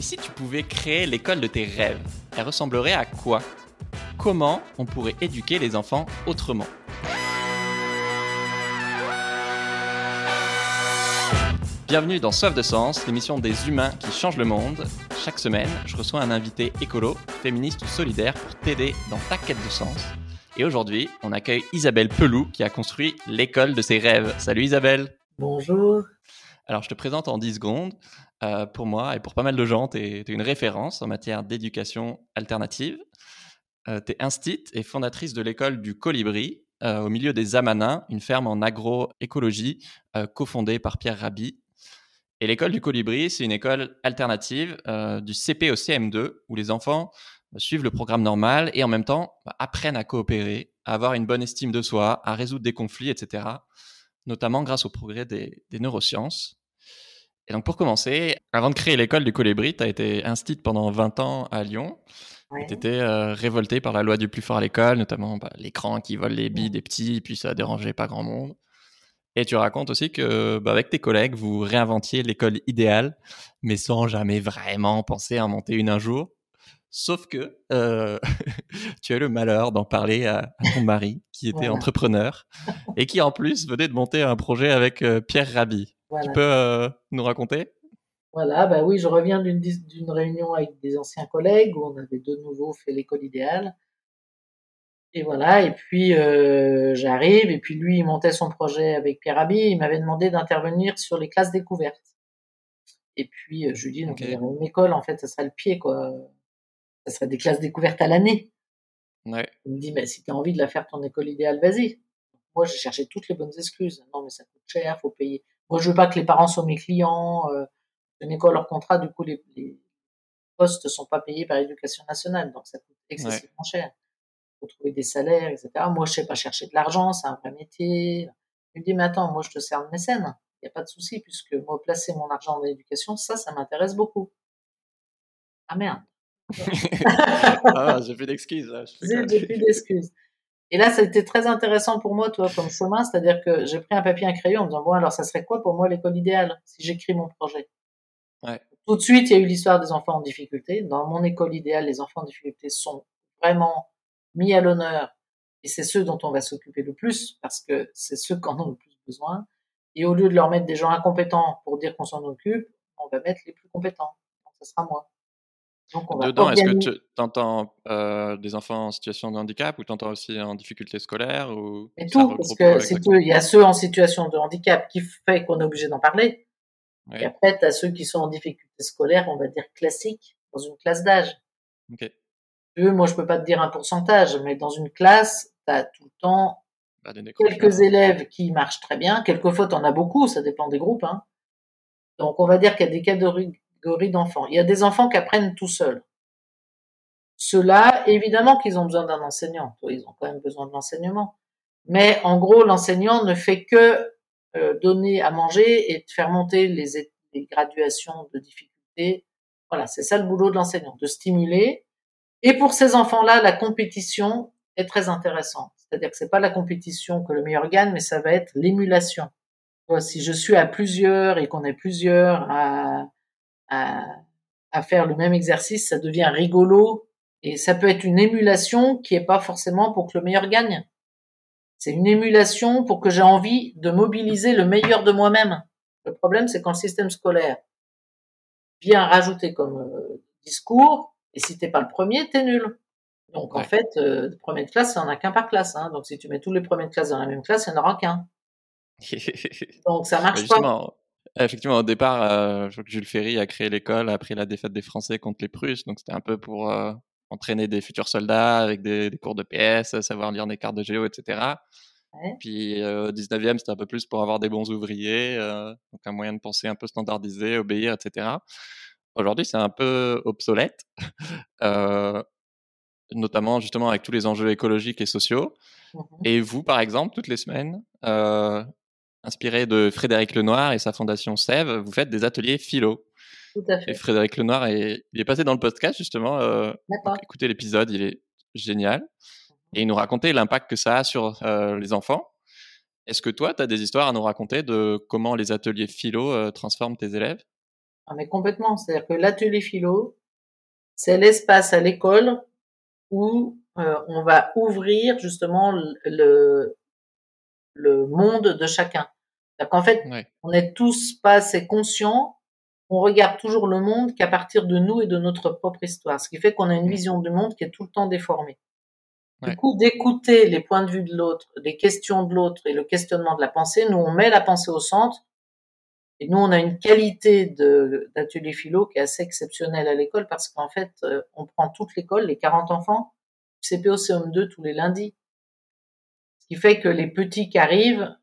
Et si tu pouvais créer l'école de tes rêves, elle ressemblerait à quoi? Comment on pourrait éduquer les enfants autrement? Bienvenue dans Soif de Sens, l'émission des humains qui changent le monde. Chaque semaine, je reçois un invité écolo, féministe ou solidaire pour t'aider dans ta quête de sens. Et aujourd'hui, on accueille Isabelle Peloux qui a construit l'école de ses rêves. Salut Isabelle. Bonjour. Alors je te présente en 10 secondes. Pour moi et pour pas mal de gens, t'es une référence en matière d'éducation alternative. T'es instite et fondatrice de l'école du Colibri, au milieu des Amanins, une ferme en agroécologie cofondée par Pierre Rabhi. Et l'école du Colibri, c'est une école alternative du CP au CM2, où les enfants suivent le programme normal et en même temps apprennent à coopérer, à avoir une bonne estime de soi, à résoudre des conflits, etc., notamment grâce au progrès des neurosciences. Et donc pour commencer, avant de créer l'école du Colibri, tu as été instite pendant 20 ans à Lyon. Ouais. Tu étais révoltée par la loi du plus fort à l'école, notamment l'écran qui vole les billes des petits, et puis ça dérangeait pas grand monde. Et tu racontes aussi que, avec tes collègues, vous réinventiez l'école idéale, mais sans jamais vraiment penser à en monter une un jour. Sauf que tu as eu le malheur d'en parler à ton mari, qui était entrepreneur, et qui en plus venait de monter un projet avec Pierre Rabhi. Voilà. Tu peux nous raconter ? Voilà, oui, je reviens d'une réunion avec des anciens collègues où on avait de nouveau fait l'école idéale. Et voilà, et puis j'arrive, et puis lui, il montait son projet avec Pierre Rabhi, il m'avait demandé d'intervenir sur les classes découvertes. Et puis je lui dis, donc, il y avait une école, en fait, ça serait le pied, quoi. Ça serait des classes découvertes à l'année. Ouais. Il me dit, si tu as envie de la faire ton école idéale, vas-y. Moi, j'ai cherché toutes les bonnes excuses. Non, mais ça coûte cher, faut payer. Moi, je veux pas que les parents soient mes clients. Une école hors contrat, du coup, les postes ne sont pas payés par l'Éducation nationale, donc ça coûte excessivement cher. Il faut trouver des salaires, etc. Moi, je ne sais pas chercher de l'argent, c'est un vrai métier. Il me dit, mais attends, moi, je te sers de mécène. Il n'y a pas de souci, puisque moi, placer mon argent dans l'éducation, ça m'intéresse beaucoup. Ah merde. J'ai plus d'excuses. J'ai plus d'excuses. Et là, ça a été très intéressant pour moi, toi, comme chemin, c'est-à-dire que j'ai pris un papier et un crayon en me disant, bon, alors, ça serait quoi pour moi l'école idéale, si j'écris mon projet? Ouais. Tout de suite, il y a eu l'histoire des enfants en difficulté. Dans mon école idéale, les enfants en difficulté sont vraiment mis à l'honneur et c'est ceux dont on va s'occuper le plus parce que c'est ceux qui en ont le plus besoin. Et au lieu de leur mettre des gens incompétents pour dire qu'on s'en occupe, on va mettre les plus compétents. Donc, ça sera moi. Donc, on va est-ce que tu entends des enfants en situation de handicap ou tu entends aussi en difficulté scolaire ou... Et tout, parce que c'est tout. Il y a ceux en situation de handicap qui fait qu'on est obligé d'en parler. Et après, tu as ceux qui sont en difficulté scolaire, on va dire classique, dans une classe d'âge. Okay. Eux, moi, je peux pas te dire un pourcentage, mais dans une classe, tu as tout le temps quelques élèves qui marchent très bien. Quelquefois, tu en as beaucoup, ça dépend des groupes. Hein. Donc, on va dire qu'il y a des catégories d'enfants. Il y a des enfants qui apprennent tout seuls. Ceux-là, évidemment qu'ils ont besoin d'un enseignant. Ils ont quand même besoin de l'enseignement. Mais en gros, l'enseignant ne fait que donner à manger et de faire monter les graduations de difficulté. Voilà, c'est ça le boulot de l'enseignant, de stimuler. Et pour ces enfants-là, la compétition est très intéressante. C'est-à-dire que c'est pas la compétition que le meilleur gagne, mais ça va être l'émulation. Si je suis à plusieurs et qu'on est plusieurs à faire le même exercice, ça devient rigolo et ça peut être une émulation qui est pas forcément pour que le meilleur gagne. C'est une émulation pour que j'ai envie de mobiliser le meilleur de moi-même. Le problème, c'est quand le système scolaire vient rajouter comme discours, et si t'es pas le premier, t'es nul. Donc, en fait, première classe, il n'y en a qu'un par classe. Hein. Donc, si tu mets tous les premiers de classe dans la même classe, il n'y en aura qu'un. Donc, ça marche pas. Effectivement, au départ, je crois que Jules Ferry a créé l'école après la défaite des Français contre les Prusses. Donc, c'était un peu pour... entraîner des futurs soldats avec des cours de PS, savoir lire des cartes de géo, etc. Ouais. Puis au 19e, c'était un peu plus pour avoir des bons ouvriers, donc un moyen de penser un peu standardisé, obéir, etc. Aujourd'hui, c'est un peu obsolète, notamment justement avec tous les enjeux écologiques et sociaux. Mmh. Et vous, par exemple, toutes les semaines, inspiré de Frédéric Lenoir et sa fondation Sève, vous faites des ateliers philo. Tout à fait. Et Frédéric Lenoir, il est passé dans le podcast, justement. Écoutez l'épisode, il est génial. Et il nous racontait l'impact que ça a sur les enfants. Est-ce que toi, tu as des histoires à nous raconter de comment les ateliers philo transforment tes élèves ? Ah, mais complètement. C'est-à-dire que l'atelier philo, c'est l'espace à l'école où on va ouvrir justement le monde de chacun. C'est-à-dire qu'en fait, oui, on n'est tous pas assez conscients, on regarde toujours le monde qu'à partir de nous et de notre propre histoire, ce qui fait qu'on a une vision du monde qui est tout le temps déformée. Du coup, d'écouter les points de vue de l'autre, les questions de l'autre et le questionnement de la pensée, nous, on met la pensée au centre et nous, on a une qualité d'atelier philo qui est assez exceptionnelle à l'école parce qu'en fait, on prend toute l'école, les 40 enfants, CPO, CM2 tous les lundis. Ce qui fait que les petits qui arrivent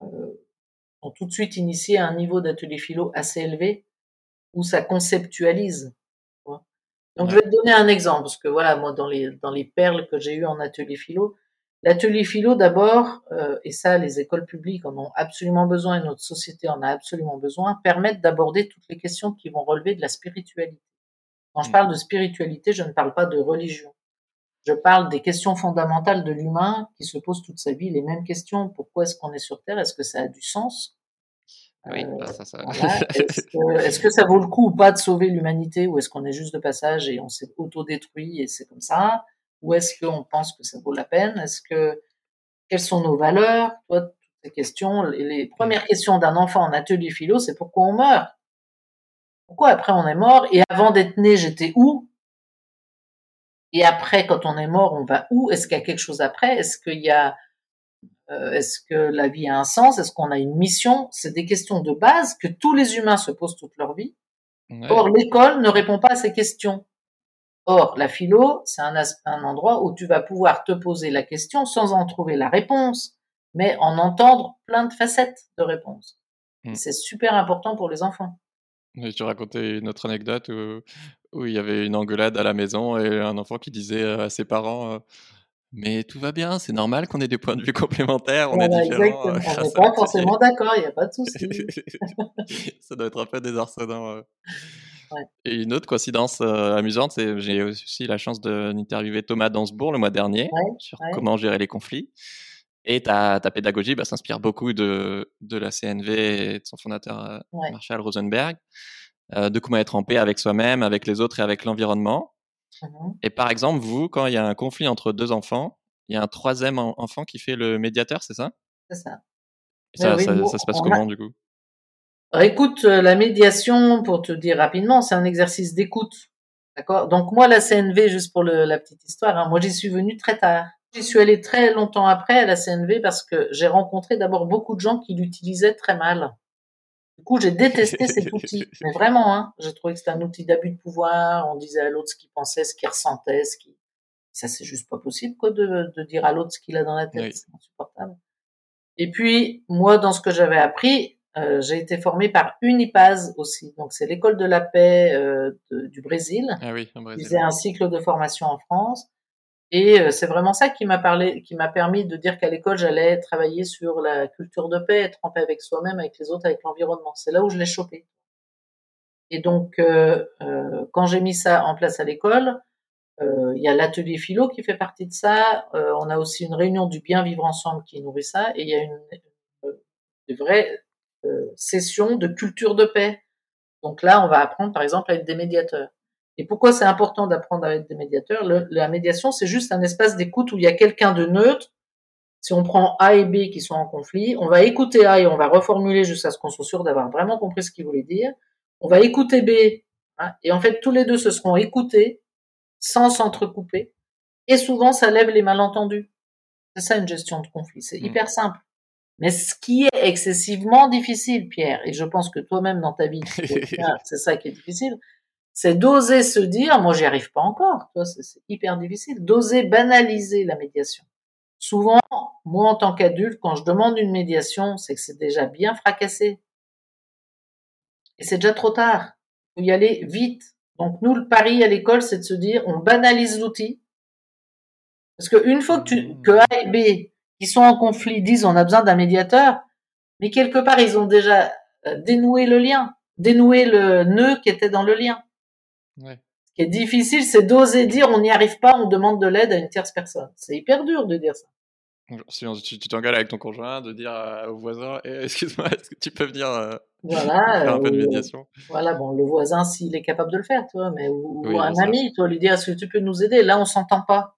sont tout de suite initiés à un niveau d'atelier philo assez élevé où ça conceptualise. Donc, je vais te donner un exemple, parce que voilà, moi, dans les perles que j'ai eues en atelier philo, l'atelier philo, d'abord, et ça, les écoles publiques en ont absolument besoin, et notre société en a absolument besoin, permettent d'aborder toutes les questions qui vont relever de la spiritualité. Quand je parle de spiritualité, je ne parle pas de religion. Je parle des questions fondamentales de l'humain qui se pose toute sa vie, les mêmes questions. Pourquoi est-ce qu'on est sur Terre? Est-ce que ça a du sens? Oui, ça. Voilà. Est-ce que ça vaut le coup ou pas de sauver l'humanité, ou est-ce qu'on est juste de passage et on s'est autodétruit et c'est comme ça, ou est-ce qu'on pense que ça vaut la peine, quelles sont nos valeurs, toutes ces questions. Les premières questions d'un enfant en atelier philo, c'est pourquoi on meurt, pourquoi après on est mort, et avant d'être né j'étais où, et après quand on est mort on va où, est-ce qu'il y a quelque chose après, est-ce que la vie a un sens? Est-ce qu'on a une mission? C'est des questions de base que tous les humains se posent toute leur vie. Ouais. Or, l'école ne répond pas à ces questions. Or, la philo, c'est un endroit où tu vas pouvoir te poser la question sans en trouver la réponse, mais en entendre plein de facettes de réponses. C'est super important pour les enfants. Et tu racontais une autre anecdote où il y avait une engueulade à la maison et un enfant qui disait à ses parents... mais tout va bien, c'est normal qu'on ait des points de vue complémentaires, on est différents. On n'est pas forcément d'accord, il n'y a pas de souci. Ça doit être un peu désarçonnant. Ouais. Et une autre coïncidence amusante, c'est j'ai aussi la chance d'interviewer Thomas Dansbourg le mois dernier sur comment gérer les conflits. Et ta pédagogie s'inspire beaucoup de la CNV et de son fondateur Marshall Rosenberg, de comment être en paix avec soi-même, avec les autres et avec l'environnement. Et par exemple, vous, quand il y a un conflit entre deux enfants, il y a un troisième enfant qui fait le médiateur, c'est ça? C'est ça. Et ça, oui, ça se passe comment, du coup? Alors, écoute, la médiation, pour te dire rapidement, c'est un exercice d'écoute. D'accord? Donc, moi, la CNV, juste pour la petite histoire, moi, j'y suis venue très tard. J'y suis allée très longtemps après à la CNV parce que j'ai rencontré d'abord beaucoup de gens qui l'utilisaient très mal. Du coup, j'ai détesté cet outil. Mais vraiment, j'ai trouvé que c'était un outil d'abus de pouvoir. On disait à l'autre ce qu'il pensait, ce qu'il ressentait, ça, c'est juste pas possible, quoi, de dire à l'autre ce qu'il a dans la tête. Oui. C'est insupportable. Et puis, moi, dans ce que j'avais appris, j'ai été formée par Unipaz aussi. Donc, c'est l'école de la paix, du Brésil. Ah oui, au Brésil. Ils faisaient un cycle de formation en France. Et c'est vraiment ça qui m'a permis de dire qu'à l'école, j'allais travailler sur la culture de paix, être en paix avec soi-même, avec les autres, avec l'environnement. C'est là où je l'ai chopé. Et donc, quand j'ai mis ça en place à l'école, il y a l'atelier philo qui fait partie de ça. On a aussi une réunion du bien vivre ensemble qui nourrit ça. Et il y a une vraie session de culture de paix. Donc là, on va apprendre, par exemple, à être des médiateurs. Et pourquoi c'est important d'apprendre à être des médiateurs? La médiation, c'est juste un espace d'écoute où il y a quelqu'un de neutre. Si on prend A et B qui sont en conflit, on va écouter A et on va reformuler jusqu'à ce qu'on soit sûr d'avoir vraiment compris ce qu'il voulait dire. On va écouter B, et en fait, tous les deux se seront écoutés sans s'entrecouper. Et souvent, ça lève les malentendus. C'est ça, une gestion de conflit. C'est hyper simple. Mais ce qui est excessivement difficile, Pierre, et je pense que toi-même dans ta vie, c'est ça qui est difficile, c'est d'oser se dire, moi j'y arrive pas encore, c'est hyper difficile, d'oser banaliser la médiation. Souvent, moi en tant qu'adulte, quand je demande une médiation, c'est que c'est déjà bien fracassé. Et c'est déjà trop tard. Il faut y aller vite. Donc nous, le pari à l'école, c'est de se dire, on banalise l'outil. Parce qu'une fois que A et B, qui sont en conflit, disent on a besoin d'un médiateur, mais quelque part, ils ont déjà dénoué le lien, dénoué le nœud qui était dans le lien. Ouais. Ce qui est difficile, c'est d'oser dire on n'y arrive pas, on demande de l'aide à une tierce personne. C'est hyper dur de dire ça. Donc, si tu t'engueules avec ton conjoint, de dire au voisin « Excuse-moi, est-ce que tu peux venir voilà, faire un peu de médiation ?» Voilà, bon, le voisin, s'il est capable de le faire, toi, mais, ou oui, un ami, toi, lui dire « Est-ce que tu peux nous aider ?» Là, on ne s'entend pas.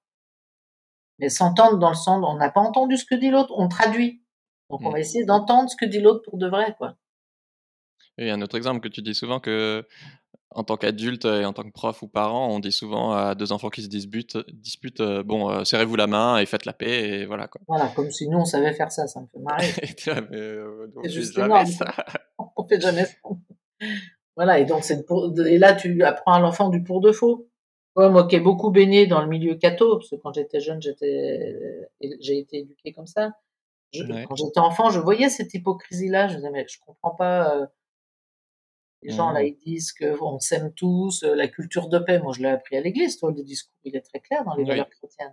Mais s'entendre dans le sens, on n'a pas entendu ce que dit l'autre, on traduit. Donc, on va essayer d'entendre ce que dit l'autre pour de vrai, quoi. Et un autre exemple que tu dis souvent que... En tant qu'adulte et en tant que prof ou parent, on dit souvent à deux enfants qui se disputent bon, serrez-vous la main et faites la paix, et voilà quoi. Voilà, comme si nous on savait faire ça, ça me fait marrer. On fait jamais ça. Voilà, et donc et là tu apprends à l'enfant du pour de faux. Ouais, moi qui ai beaucoup baigné dans le milieu catho, parce que quand j'étais jeune, j'ai été éduquée comme ça. Quand j'étais enfant, je voyais cette hypocrisie-là. Je me disais mais je comprends pas. Les gens, là, ils disent qu'on s'aime tous, la culture de paix. Moi, je l'ai appris à l'église, toi, le discours, il est très clair dans les valeurs chrétiennes.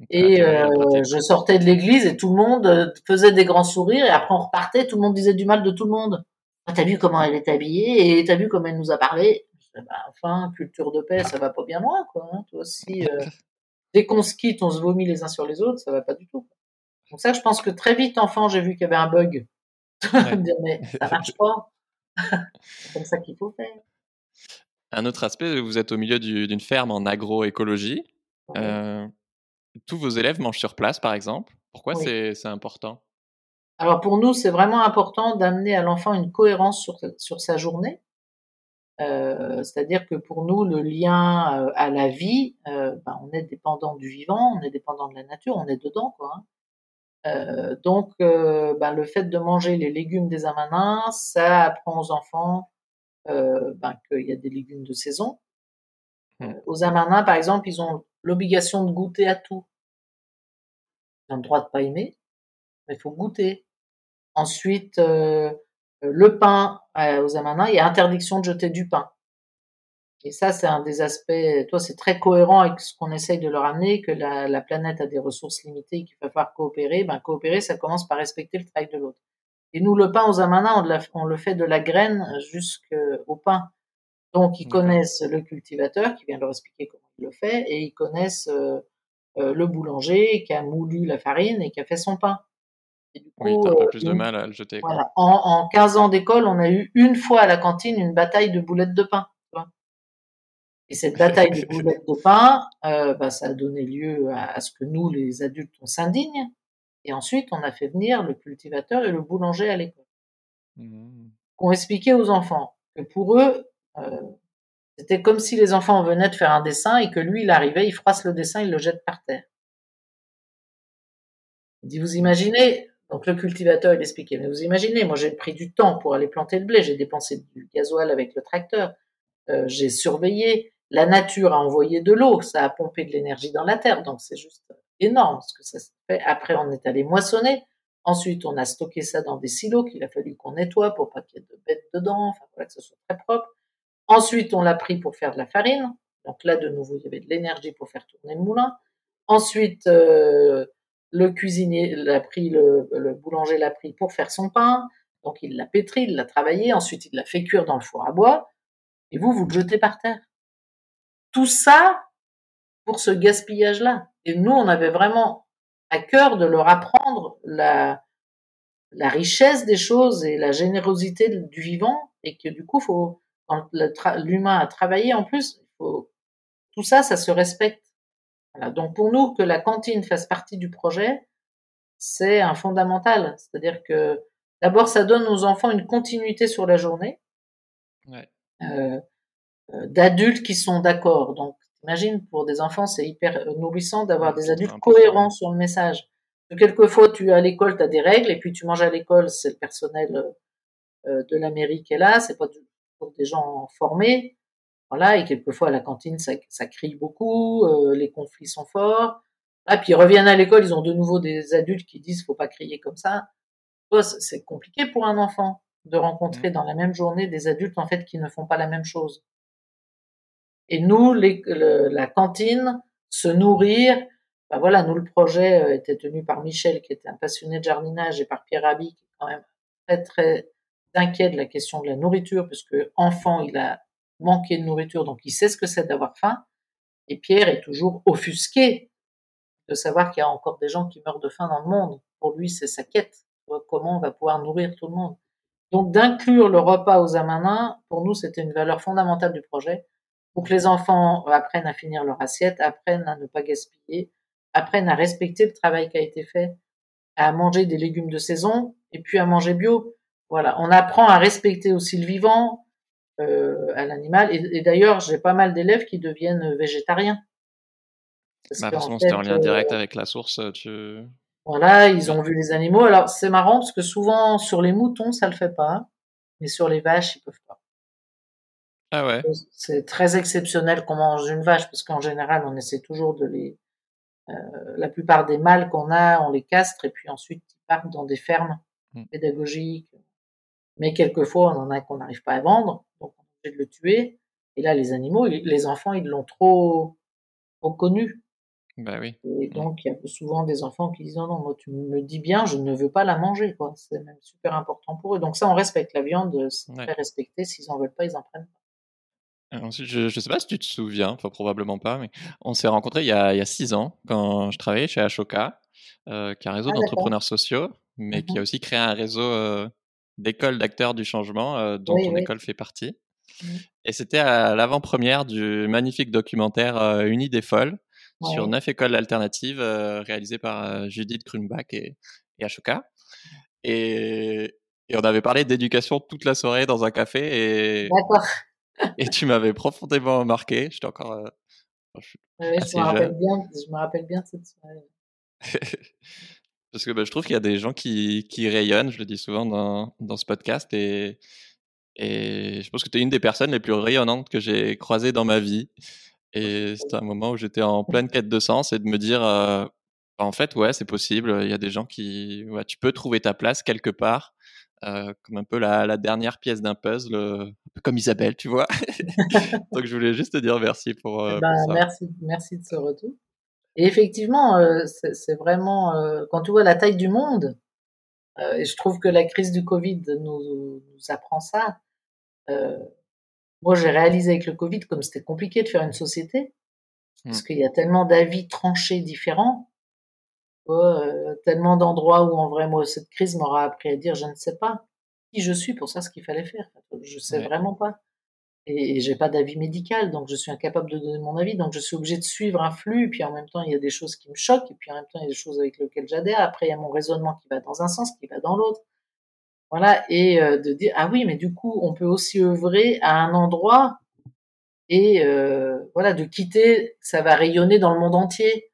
Hein. Et je sortais de l'église et tout le monde faisait des grands sourires et après, on repartait, tout le monde disait du mal de tout le monde. Ah, t'as vu comment elle est habillée et t'as vu comment elle nous a parlé. Bah, enfin, culture de paix, ça va pas bien loin, quoi. Hein. Toi aussi, dès qu'on se quitte, on se vomit les uns sur les autres, ça va pas du tout. Quoi. Donc ça, je pense que très vite, enfant, j'ai vu qu'il y avait un bug. Je me disais, mais ça marche pas. C'est comme ça qu'il faut faire. Un autre aspect, vous êtes au milieu d'une ferme en agroécologie. Ouais. Tous vos élèves mangent sur place, par exemple. Pourquoi c'est important? Alors pour nous, c'est vraiment important d'amener à l'enfant une cohérence sur sa journée. C'est-à-dire que pour nous, le lien à la vie, on est dépendant du vivant, on est dépendant de la nature, on est dedans, quoi. Hein. Donc, le fait de manger les légumes des amanins, ça apprend aux enfants qu'il y a des légumes de saison. Aux amanins, par exemple, ils ont l'obligation de goûter à tout. Ils ont le droit de pas aimer, mais il faut goûter. Ensuite, le pain aux amanins, il y a interdiction de jeter du pain. Et ça, c'est un des aspects, toi, c'est très cohérent avec ce qu'on essaye de leur amener, que la planète a des ressources limitées et qu'il va falloir coopérer. Coopérer, ça commence par respecter le travail de l'autre. Et nous, le pain aux amanins, on le fait de la graine jusqu'au pain. Donc, ils connaissent le cultivateur qui vient leur expliquer comment il le fait et ils connaissent le boulanger qui a moulu la farine et qui a fait son pain. Et du coup, t'as pas plus de mal à le jeter. Voilà. En 15 ans d'école, on a eu une fois à la cantine une bataille de boulettes de pain. Et cette bataille des boulettes de pain, ça a donné lieu à ce que nous, les adultes, on s'indigne. Et ensuite, on a fait venir le cultivateur et le boulanger à l'école. Qu'on expliquait aux enfants que pour eux, c'était comme si les enfants venaient de faire un dessin et que lui, il arrivait, il froisse le dessin, il le jette par terre. Il dit, vous imaginez, donc le cultivateur, il expliquait, mais vous imaginez, moi j'ai pris du temps pour aller planter le blé, j'ai dépensé du gasoil avec le tracteur, j'ai surveillé. La nature a envoyé de l'eau, ça a pompé de l'énergie dans la terre, donc c'est juste énorme parce que ça se fait. Après, on est allé moissonner. Ensuite, on a stocké ça dans des silos qu'il a fallu qu'on nettoie pour pas qu'il y ait de bêtes dedans, enfin voilà que ce soit très propre. Ensuite, on l'a pris pour faire de la farine. Donc là, de nouveau, il y avait de l'énergie pour faire tourner le moulin. Ensuite, le cuisinier l'a pris, le boulanger l'a pris pour faire son pain. Donc il l'a pétri, il l'a travaillé. Ensuite, il l'a fait cuire dans le four à bois. Et vous le jetez par terre. Tout ça pour ce gaspillage-là. Et nous, on avait vraiment à cœur de leur apprendre la richesse des choses et la générosité du vivant, et que du coup, quand l'humain a travaillé en plus, tout ça, ça se respecte. Voilà. Donc pour nous, que la cantine fasse partie du projet, c'est un fondamental. C'est-à-dire que d'abord, ça donne aux enfants une continuité sur la journée. Ouais. D'adultes qui sont d'accord. Donc, imagine, pour des enfants, c'est hyper nourrissant d'avoir des adultes cohérents sur le message. Donc, quelquefois, tu es à l'école, tu as des règles, et puis tu manges à l'école, c'est le personnel de la mairie qui est là, c'est pas pour des gens formés. Voilà, et quelquefois, à la cantine, ça crie beaucoup, les conflits sont forts. Ah, puis ils reviennent à l'école, ils ont de nouveau des adultes qui disent faut pas crier comme ça. Toi, c'est compliqué pour un enfant de rencontrer dans la même journée des adultes en fait qui ne font pas la même chose. Et nous, la cantine, se nourrir, nous le projet était tenu par Michel qui était un passionné de jardinage et par Pierre Rabhi qui est quand même très très inquiet de la question de la nourriture puisque enfant il a manqué de nourriture donc il sait ce que c'est d'avoir faim et Pierre est toujours offusqué de savoir qu'il y a encore des gens qui meurent de faim dans le monde. Pour lui, c'est sa quête. Comment on va pouvoir nourrir tout le monde? Donc, d'inclure le repas aux Amérindiens, pour nous, c'était une valeur fondamentale du projet, pour que les enfants apprennent à finir leur assiette, apprennent à ne pas gaspiller, apprennent à respecter le travail qui a été fait, à manger des légumes de saison et puis à manger bio. Voilà, on apprend à respecter aussi le vivant, à l'animal. Et d'ailleurs, j'ai pas mal d'élèves qui deviennent végétariens. Parce que c'était en lien direct avec la source. Voilà, ils ont vu les animaux. Alors, c'est marrant parce que souvent, sur les moutons, ça le fait pas. Hein, mais sur les vaches, ils peuvent pas. Ah ouais. C'est très exceptionnel qu'on mange une vache parce qu'en général, on essaie toujours de les... la plupart des mâles qu'on a, on les castre et puis ensuite, ils partent dans des fermes pédagogiques. Mais quelquefois, on en a qu'on n'arrive pas à vendre. Donc, on est obligé de le tuer. Et là, les animaux, les enfants, ils l'ont trop connu. Ben oui. Et donc, il y a souvent des enfants qui disent « Non, moi, tu me dis bien, je ne veux pas la manger. » quoi. C'est même super important pour eux. Donc ça, on respecte la viande. C'est très respecté. S'ils en veulent pas, ils en prennent pas. Je ne sais pas si tu te souviens, enfin probablement pas, mais on s'est rencontrés il y a 6 ans quand je travaillais chez Ashoka, qui est un réseau d'entrepreneurs sociaux, mais qui a aussi créé un réseau d'écoles d'acteurs du changement dont ton école fait partie. Et c'était à l'avant-première du magnifique documentaire Une idée folle sur 9 écoles alternatives réalisées par Judith Grunbach et Ashoka. Et on avait parlé d'éducation toute la soirée dans un café. D'accord. Et tu m'avais profondément marqué. J'étais encore. Je me rappelle bien de cette soirée. Parce que je trouve qu'il y a des gens qui rayonnent, je le dis souvent dans ce podcast, et je pense que tu es une des personnes les plus rayonnantes que j'ai croisées dans ma vie. Et c'était un moment où j'étais en pleine quête de sens et de me dire en fait, ouais, c'est possible. Il y a des gens tu peux trouver ta place quelque part. Comme un peu la dernière pièce d'un puzzle, un peu comme Isabelle, tu vois. Donc je voulais juste te dire merci pour ça. Merci de ce retour. Et effectivement, c'est vraiment quand tu vois la taille du monde, et je trouve que la crise du Covid nous apprend ça. Moi, j'ai réalisé avec le Covid comme c'était compliqué de faire une société, parce qu'il y a tellement d'avis tranchés différents. Tellement d'endroits où en vrai moi cette crise m'aura appris à dire je ne sais pas qui je suis pour ça ce qu'il fallait faire, je sais vraiment pas et j'ai pas d'avis médical donc je suis incapable de donner mon avis, donc je suis obligée de suivre un flux, puis en même temps il y a des choses qui me choquent et puis en même temps il y a des choses avec lesquelles j'adhère, après il y a mon raisonnement qui va dans un sens, qui va dans l'autre, voilà, et de dire ah oui mais du coup on peut aussi œuvrer à un endroit et voilà, de quitter, ça va rayonner dans le monde entier.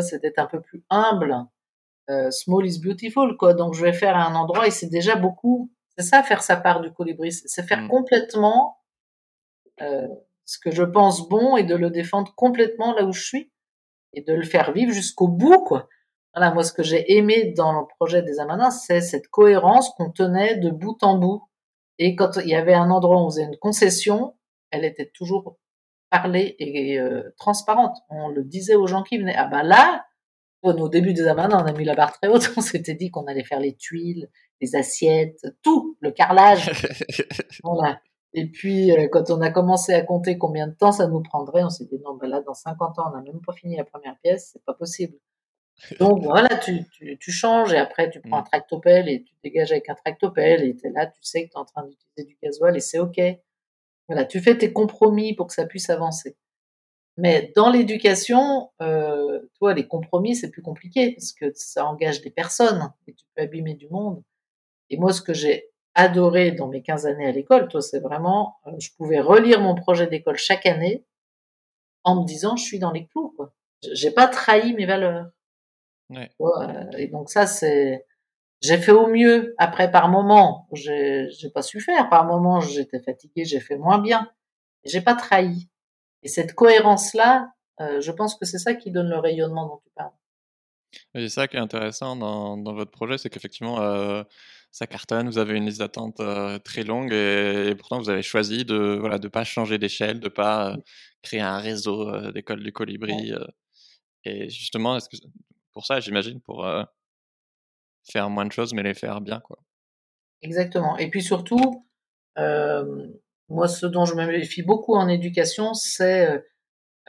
C'était un peu plus humble, small is beautiful, quoi. Donc je vais faire à un endroit et c'est déjà beaucoup. C'est ça, faire sa part du colibri, c'est faire complètement ce que je pense bon et de le défendre complètement là où je suis et de le faire vivre jusqu'au bout, quoi. Voilà, moi ce que j'ai aimé dans le projet des Amérindiens, c'est cette cohérence qu'on tenait de bout en bout. Et quand il y avait un endroit où on faisait une concession, elle était toujours parler et transparente. On le disait aux gens qui venaient. Ah ben là, au début des Amérindiens, on a mis la barre très haute. On s'était dit qu'on allait faire les tuiles, les assiettes, tout, le carrelage. Voilà. Et puis, quand on a commencé à compter combien de temps ça nous prendrait, on s'est dit non, ben là, dans 50 ans, on n'a même pas fini la première pièce, c'est pas possible. Donc voilà, tu changes et après, tu prends un tractopelle et tu dégages avec un tractopelle et t'es là, tu sais que t'es en train d'utiliser du gasoil et c'est OK. Voilà, tu fais tes compromis pour que ça puisse avancer. Mais dans l'éducation, toi, les compromis, c'est plus compliqué parce que ça engage des personnes et tu peux abîmer du monde. Et moi, ce que j'ai adoré dans mes 15 années à l'école, toi, c'est vraiment, je pouvais relire mon projet d'école chaque année en me disant, je suis dans les clous, quoi. J'ai pas trahi mes valeurs. Ouais. Et donc ça, c'est... J'ai fait au mieux. Après, par moment, j'ai pas su faire. Par moment, j'étais fatiguée, j'ai fait moins bien. J'ai pas trahi. Et cette cohérence-là, je pense que c'est ça qui donne le rayonnement dont tu parles. Et c'est ça qui est intéressant dans votre projet, c'est qu'effectivement, ça cartonne, vous avez une liste d'attente très longue et pourtant vous avez choisi de pas changer d'échelle, de pas créer un réseau d'écoles du colibri. Et justement, est-ce que pour ça, j'imagine, pour... faire moins de choses, mais les faire bien, quoi. Exactement. Et puis surtout, moi, ce dont je me méfie beaucoup en éducation, c'est,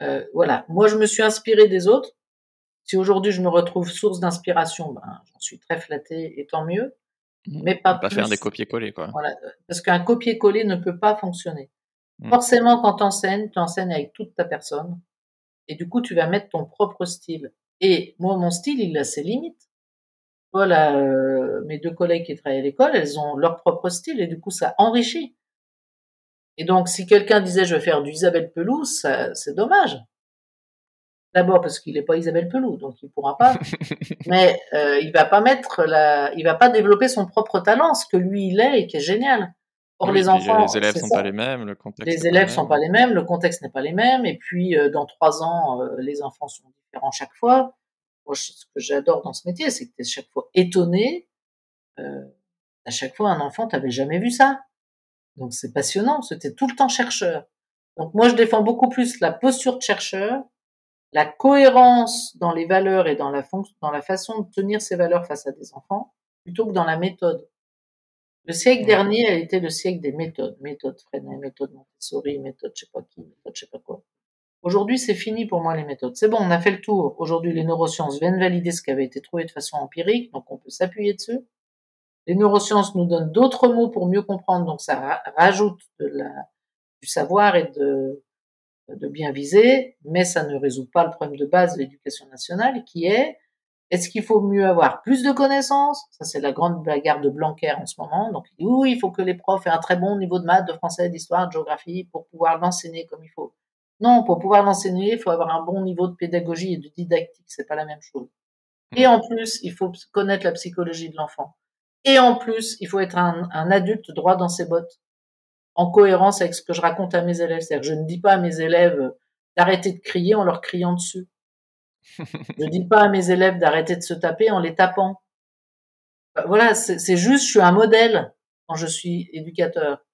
moi, je me suis inspirée des autres, Si aujourd'hui je me retrouve source d'inspiration, ben, j'en suis très flattée et tant mieux. Mais pas plus. Faire des copier-coller, quoi. Voilà, parce qu'un copier-coller ne peut pas fonctionner. Forcément, quand t'enseignes avec toute ta personne. Et du coup, tu vas mettre ton propre style. Et moi, mon style, il a ses limites. Voilà, mes deux collègues qui travaillent à l'école, elles ont leur propre style et du coup, ça enrichit. Et donc, si quelqu'un disait « je vais faire du Isabelle Peloux », c'est dommage. D'abord parce qu'il n'est pas Isabelle Peloux, donc il ne pourra pas. Mais il va pas développer son propre talent, ce que lui, il est et qui est génial. Or, oui, les enfants, les élèves sont pas les mêmes, le contexte. Les élèves sont pas les mêmes, le contexte n'est pas les mêmes. Et puis, dans 3 ans, les enfants sont différents chaque fois. Moi, ce que j'adore dans ce métier, c'est que t'es chaque fois étonné. À chaque fois, un enfant, t'avais jamais vu ça. Donc, c'est passionnant. C'était tout le temps chercheur. Donc, moi, je défends beaucoup plus la posture de chercheur, la cohérence dans les valeurs et dans la façon de tenir ces valeurs face à des enfants, plutôt que dans la méthode. Le siècle dernier a été le siècle des méthodes. Méthode Freinet, méthode Montessori, méthode je sais pas qui, méthode je sais pas quoi. Aujourd'hui, c'est fini pour moi les méthodes. C'est bon, on a fait le tour. Aujourd'hui, les neurosciences viennent valider ce qui avait été trouvé de façon empirique, donc on peut s'appuyer dessus. Les neurosciences nous donnent d'autres mots pour mieux comprendre, donc ça rajoute du savoir et de bien viser, mais ça ne résout pas le problème de base de l'éducation nationale qui est: est-ce qu'il faut mieux avoir plus de connaissances? Ça, c'est la grande bagarre de Blanquer en ce moment. Donc, oui, il faut que les profs aient un très bon niveau de maths, de français, d'histoire, de géographie pour pouvoir l'enseigner comme il faut. Non, pour pouvoir l'enseigner, il faut avoir un bon niveau de pédagogie et de didactique. C'est pas la même chose. Et en plus, il faut connaître la psychologie de l'enfant. Et en plus, il faut être un adulte droit dans ses bottes. En cohérence avec ce que je raconte à mes élèves. C'est-à-dire que je ne dis pas à mes élèves d'arrêter de crier en leur criant dessus. Je ne dis pas à mes élèves d'arrêter de se taper en les tapant. Voilà, c'est juste, je suis un modèle quand je suis éducateur.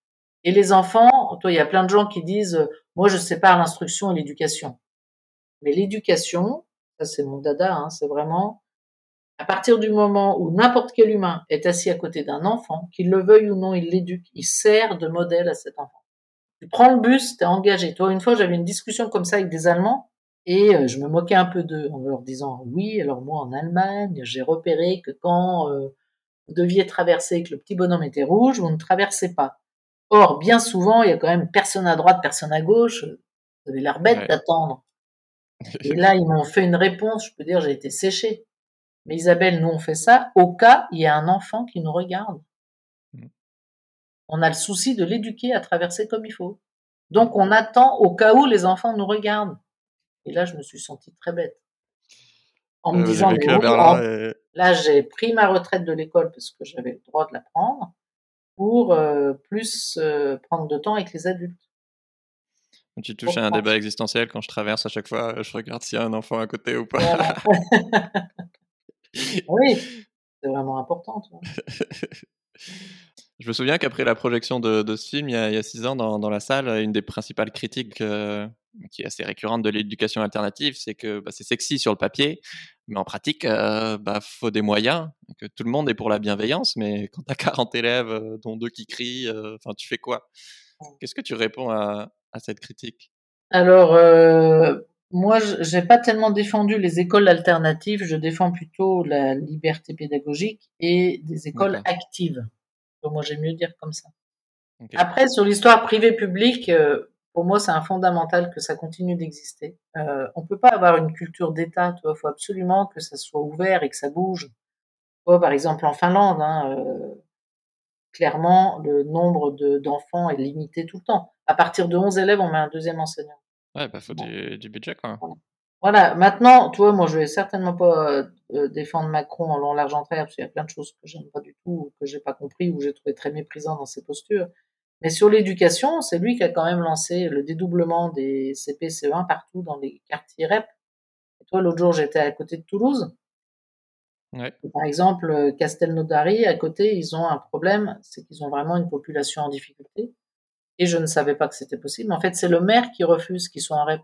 Et les enfants, toi, il y a plein de gens qui disent « moi, je sépare l'instruction et l'éducation ». Mais l'éducation, ça c'est mon dada, c'est vraiment à partir du moment où n'importe quel humain est assis à côté d'un enfant, qu'il le veuille ou non, il l'éduque, il sert de modèle à cet enfant. Tu prends le bus, t'es engagé. Toi, une fois, j'avais une discussion comme ça avec des Allemands, et je me moquais un peu d'eux en leur disant « oui, alors moi en Allemagne, j'ai repéré que quand vous deviez traverser et que le petit bonhomme était rouge, vous ne traversez pas. » Or, bien souvent, il y a quand même personne à droite, personne à gauche. Vous avez l'air bête d'attendre. Et là, ils m'ont fait une réponse, je peux dire j'ai été séchée. Mais Isabelle, nous on fait ça au cas il y a un enfant qui nous regarde. On a le souci de l'éduquer à traverser comme il faut. Donc on attend au cas où les enfants nous regardent. Et là, je me suis sentie très bête. En me disant, là, j'ai pris ma retraite de l'école parce que j'avais le droit de la prendre pour plus prendre de temps avec les adultes. Tu touches à un débat existentiel. Quand je traverse à chaque fois, je regarde s'il y a un enfant à côté ou pas. Voilà. Oui, c'est vraiment important. Tu vois. Je me souviens qu'après la projection de ce film, il y a 6 ans, dans la salle, une des principales critiques qui est assez récurrente de l'éducation alternative, c'est que c'est sexy sur le papier, mais en pratique, faut des moyens, que tout le monde est pour la bienveillance, mais quand t'as 40 élèves, dont 2 qui crient, tu fais quoi? Qu'est-ce que tu réponds à cette critique? Alors, moi, j'ai pas tellement défendu les écoles alternatives, je défends plutôt la liberté pédagogique et des écoles actives. Donc, moi, j'aime mieux dire comme ça. Okay. Après, sur l'histoire privée-publique, pour moi, c'est un fondamental que ça continue d'exister. On peut pas avoir une culture d'État, tu vois. Faut absolument que ça soit ouvert et que ça bouge. Oh, par exemple, en Finlande, clairement, le nombre d'enfants est limité tout le temps. À partir de 11 élèves, on met un 2e enseignant. Ouais, faut du budget, quoi. Voilà. Maintenant, tu vois, moi, je vais certainement pas défendre Macron en long, large, en travers, parce qu'il y a plein de choses que j'aime pas du tout, ou que j'ai pas compris, ou que j'ai trouvé très méprisant dans ses postures. Mais sur l'éducation, c'est lui qui a quand même lancé le dédoublement des CP, CE1 partout dans les quartiers REP. Et toi, l'autre jour, j'étais à côté de Toulouse. Ouais. Et par exemple, Castelnaudary, à côté, ils ont un problème, c'est qu'ils ont vraiment une population en difficulté. Et je ne savais pas que c'était possible. En fait, c'est le maire qui refuse qu'ils soient en REP.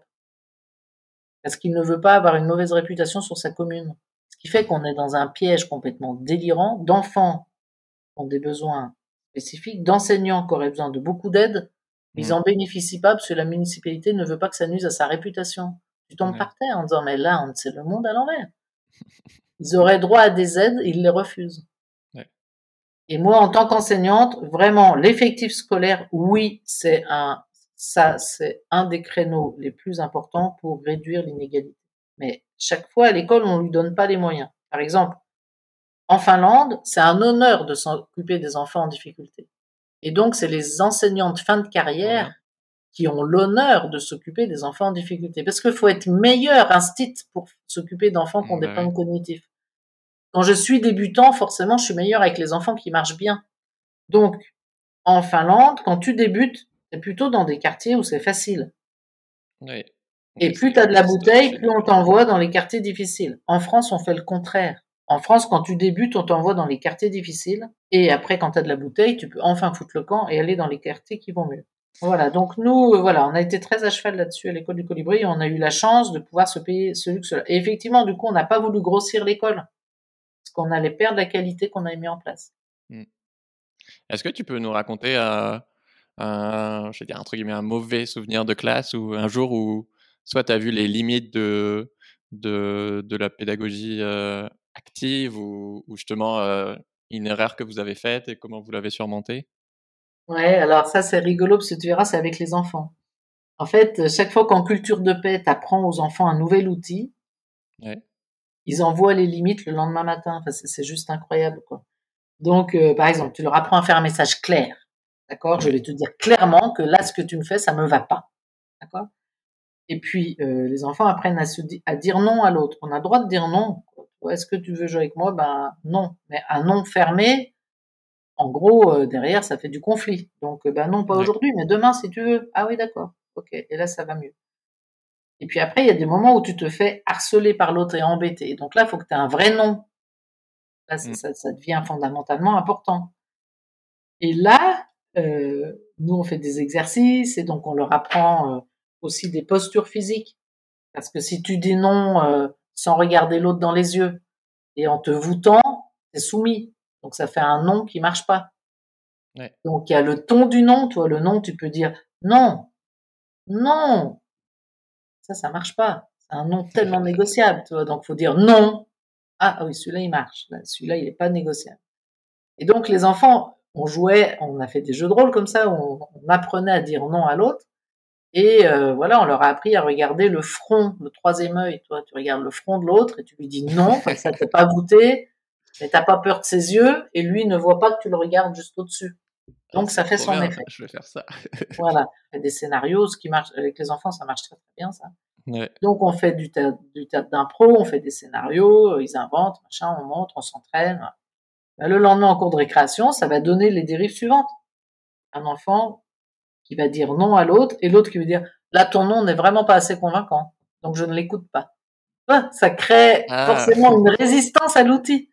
Parce qu'il ne veut pas avoir une mauvaise réputation sur sa commune. Ce qui fait qu'on est dans un piège complètement délirant d'enfants qui ont des besoins spécifiques, d'enseignants qui auraient besoin de beaucoup d'aide, ils en bénéficient pas parce que la municipalité ne veut pas que ça nuise à sa réputation. Tu tombes par terre en disant, mais là, c'est le monde à l'envers. Ils auraient droit à des aides, ils les refusent. Ouais. Et moi, en tant qu'enseignante, vraiment, l'effectif scolaire, oui, c'est un des créneaux les plus importants pour réduire l'inégalité. Mais chaque fois, à l'école, on ne lui donne pas les moyens. Par exemple, en Finlande, c'est un honneur de s'occuper des enfants en difficulté. Et donc, c'est les enseignants de fin de carrière qui ont l'honneur de s'occuper des enfants en difficulté. Parce qu'il faut être meilleur instit pour s'occuper d'enfants qui ont des problèmes cognitifs. Quand je suis débutant, forcément, je suis meilleur avec les enfants qui marchent bien. Donc, en Finlande, quand tu débutes, c'est plutôt dans des quartiers où c'est facile. Oui. Et plus t'as de la bouteille, plus on t'envoie dans les quartiers difficiles. En France, on fait le contraire. En France, quand tu débutes, on t'envoie dans les quartiers difficiles. Et après, quand t'as de la bouteille, tu peux enfin foutre le camp et aller dans les quartiers qui vont mieux. Voilà. Donc, nous, on a été très à cheval là-dessus à l'école du Colibri. Et on a eu la chance de pouvoir se payer ce luxe-là. Et effectivement, du coup, on n'a pas voulu grossir l'école. Parce qu'on allait perdre la qualité qu'on avait mis en place. Est-ce que tu peux nous raconter, je vais dire, entre guillemets, un mauvais souvenir de classe ou un jour où soit tu as vu les limites de la pédagogie active ou justement une erreur que vous avez faite et comment vous l'avez surmontée? Ouais, alors ça c'est rigolo parce que tu verras, c'est avec les enfants. En fait, chaque fois qu'en culture de paix, tu apprends aux enfants un nouvel outil, ils en voient les limites le lendemain matin. Enfin, c'est juste incroyable, quoi. Donc, par exemple, tu leur apprends à faire un message clair. D'accord ? Je vais te dire clairement que là, ce que tu me fais, ça me va pas. D'accord ? Et puis, les enfants apprennent à dire non à l'autre. On a le droit de dire non. Est-ce que tu veux jouer avec moi ? Ben non. Mais un non fermé, en gros, derrière, ça fait du conflit. Donc, non, pas aujourd'hui, mais demain, si tu veux. Ah oui, d'accord. Ok. Et là, ça va mieux. Et puis après, il y a des moments où tu te fais harceler par l'autre et embêter. Donc là, il faut que tu aies un vrai non. Là, ça devient fondamentalement important. Et là, nous, on fait des exercices et donc on leur apprend... aussi des postures physiques. Parce que si tu dis non sans regarder l'autre dans les yeux et en te voûtant, t'es soumis. Donc, ça fait un non qui marche pas. Ouais. Donc, il y a le ton du non. Toi, le non, tu peux dire non, non. Ça marche pas. C'est un non tellement négociable. Tu vois. Donc, faut dire non. Ah oui, celui-là, il marche. Celui-là, il est pas négociable. Et donc, les enfants, on jouait, on a fait des jeux de rôle comme ça, on apprenait à dire non à l'autre. Et on leur a appris à regarder le front, le troisième œil. Toi, tu regardes le front de l'autre et tu lui dis non, comme ça t'es pas voûté, mais t'as pas peur de ses yeux et lui ne voit pas que tu le regardes juste au-dessus. Donc ça fait son effet. Je vais faire ça. Voilà, des scénarios, ce qui marche avec les enfants, ça marche très très bien ça. Ouais. Donc on fait du théâtre d'impro, on fait des scénarios, ils inventent, machin, on montre, on s'entraîne. Ben, le lendemain en cours de récréation, ça va donner les dérives suivantes. Un enfant qui va dire non à l'autre, et l'autre qui va dire « Là, ton non n'est vraiment pas assez convaincant, donc je ne l'écoute pas. » Ça crée forcément une résistance à l'outil.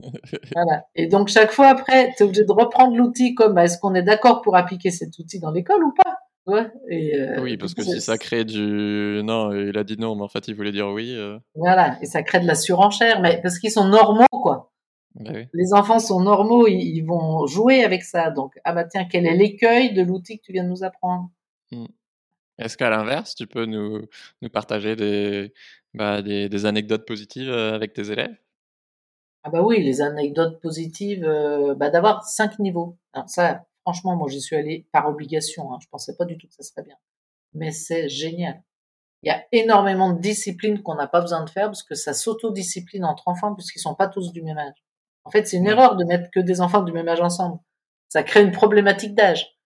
Voilà. Et donc, chaque fois après, tu es obligé de reprendre l'outil comme « Est-ce qu'on est d'accord pour appliquer cet outil dans l'école ou pas ?» Et, oui, parce que si ça crée du « Non, il a dit non, mais en fait, il voulait dire oui. » Voilà, et ça crée de la surenchère, mais parce qu'ils sont normaux, quoi. Oui. Les enfants sont normaux, ils vont jouer avec ça. Donc, tiens, quel est l'écueil de l'outil que tu viens de nous apprendre? Est-ce qu'à l'inverse, tu peux nous partager des anecdotes positives avec tes élèves? Ah bah oui, les anecdotes positives, d'avoir 5 niveaux. Alors ça, franchement, moi j'y suis allée par obligation, je pensais pas du tout que ça serait bien. Mais c'est génial. Il y a énormément de disciplines qu'on n'a pas besoin de faire parce que ça s'autodiscipline entre enfants puisqu'ils sont pas tous du même âge. En fait, c'est une erreur de mettre que des enfants du même âge ensemble. Ça crée une problématique d'âge.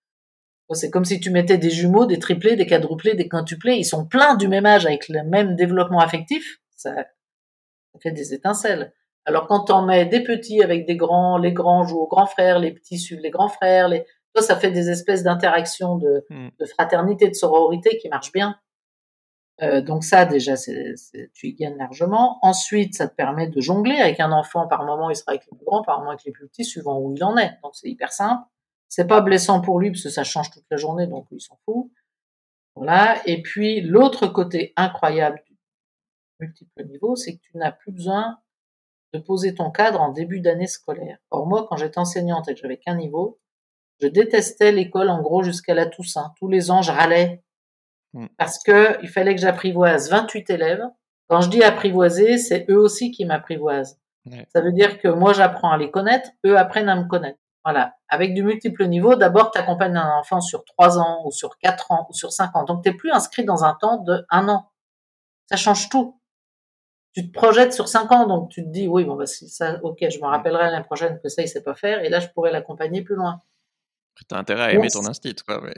C'est comme si tu mettais des jumeaux, des triplés, des quadruplés, des quintuplés. Ils sont pleins du même âge avec le même développement affectif. Ça fait des étincelles. Alors, quand t'en mets des petits avec des grands, les grands jouent aux grands frères, les petits suivent les grands frères, ça fait des espèces d'interactions de fraternité, de sororité qui marchent bien. Donc ça, déjà, tu y gagnes largement. Ensuite, ça te permet de jongler avec un enfant. Par moment, il sera avec les plus grands, par moment avec les plus petits, suivant où il en est. Donc, c'est hyper simple. C'est pas blessant pour lui, parce que ça change toute la journée, donc il s'en fout. Voilà. Et puis, l'autre côté incroyable du multiple niveau, c'est que tu n'as plus besoin de poser ton cadre en début d'année scolaire. Or, moi, quand j'étais enseignante et que j'avais qu'un niveau, je détestais l'école, en gros, jusqu'à la Toussaint. Tous les ans, je râlais. Parce que il fallait que j'apprivoise 28 élèves Quand je dis apprivoiser, c'est eux aussi qui m'apprivoisent. Ouais. Ça veut dire que moi, j'apprends à les connaître, eux apprennent à me connaître. Voilà. Avec du multiple niveau, d'abord, tu accompagnes un enfant sur 3 ans ou sur 4 ans ou sur 5 ans. Donc, tu n'es plus inscrit dans un temps de 1 an. Ça change tout. Tu te projettes sur 5 ans, donc tu te dis, oui, bon, bah, c'est ça, ok, je me rappellerai l'année prochaine que ça, il sait pas faire, et là, je pourrais l'accompagner plus loin. Tu as intérêt à aimer ton instit, quoi. Ouais.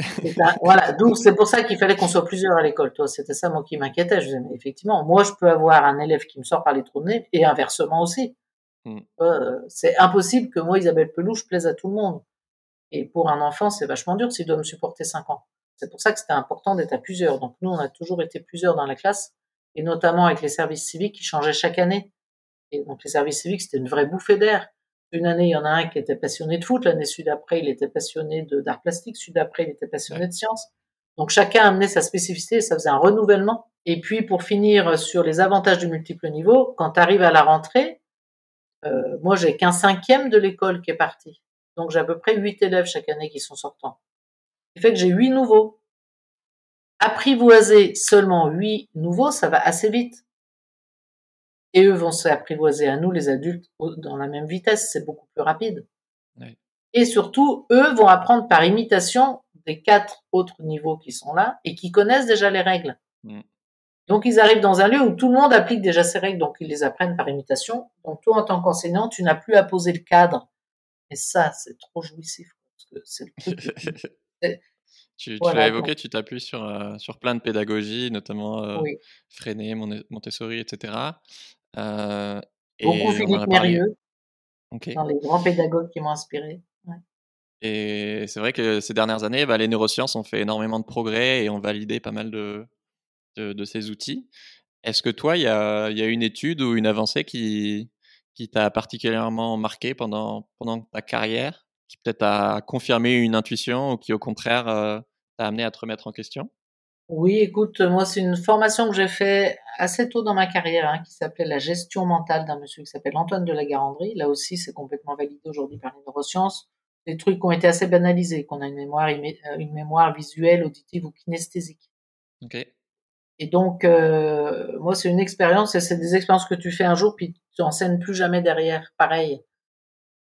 Voilà, donc c'est pour ça qu'il fallait qu'on soit plusieurs à l'école, toi. C'était ça, moi, qui m'inquiétait. Je disais, mais effectivement, moi, je peux avoir un élève qui me sort par les trous de nez, et inversement aussi. C'est impossible que moi, Isabelle Pelouche, plaise à tout le monde. Et pour un enfant, c'est vachement dur s'il doit me supporter 5 ans. C'est pour ça que c'était important d'être à plusieurs. Donc, nous, on a toujours été plusieurs dans la classe, et notamment avec les services civiques qui changeaient chaque année. Et donc, les services civiques, c'était une vraie bouffée d'air. Une année, il y en a un qui était passionné de foot, l'année suite d'après, il était passionné d'art plastique, suite d'après, il était passionné de sciences. Donc, chacun amenait sa spécificité et ça faisait un renouvellement. Et puis, pour finir sur les avantages du multiple niveau, quand tu arrives à la rentrée, moi, j'ai qu'un 5e de l'école qui est parti. Donc, j'ai à peu près 8 élèves chaque année qui sont sortants. Ce qui fait que j'ai 8 nouveaux. Apprivoiser seulement 8 nouveaux, ça va assez vite. Et eux vont s'apprivoiser à nous, les adultes, dans la même vitesse. C'est beaucoup plus rapide. Oui. Et surtout, eux vont apprendre par imitation des 4 autres niveaux qui sont là et qui connaissent déjà les règles. Oui. Donc, ils arrivent dans un lieu où tout le monde applique déjà ces règles, donc ils les apprennent par imitation. Donc, toi, en tant qu'enseignant, tu n'as plus à poser le cadre. Et ça, c'est trop jouissif. Parce que c'est le truc. Tu l'as évoqué, tu t'appuies sur plein de pédagogies, notamment Freinet, Montessori, etc. Beaucoup Philippe Mérieux, dans les grands pédagogues qui m'ont inspiré. Ouais. Et c'est vrai que ces dernières années, les neurosciences ont fait énormément de progrès et ont validé pas mal de ces outils. Est-ce que toi, il y a une étude ou une avancée qui t'a particulièrement marqué pendant ta carrière, qui peut-être a confirmé une intuition ou qui, au contraire, t'a amené à te remettre en question? Oui, écoute, moi, c'est une formation que j'ai fait assez tôt dans ma carrière, qui s'appelait la gestion mentale d'un monsieur qui s'appelle Antoine de la Garandrie. Là aussi, c'est complètement validé aujourd'hui par les neurosciences. Des trucs qui ont été assez banalisés, qu'on a une mémoire visuelle, auditive ou kinesthésique. Ok. Et donc, moi, c'est une expérience, et c'est des expériences que tu fais un jour, puis tu n'enseignes plus jamais derrière. Pareil.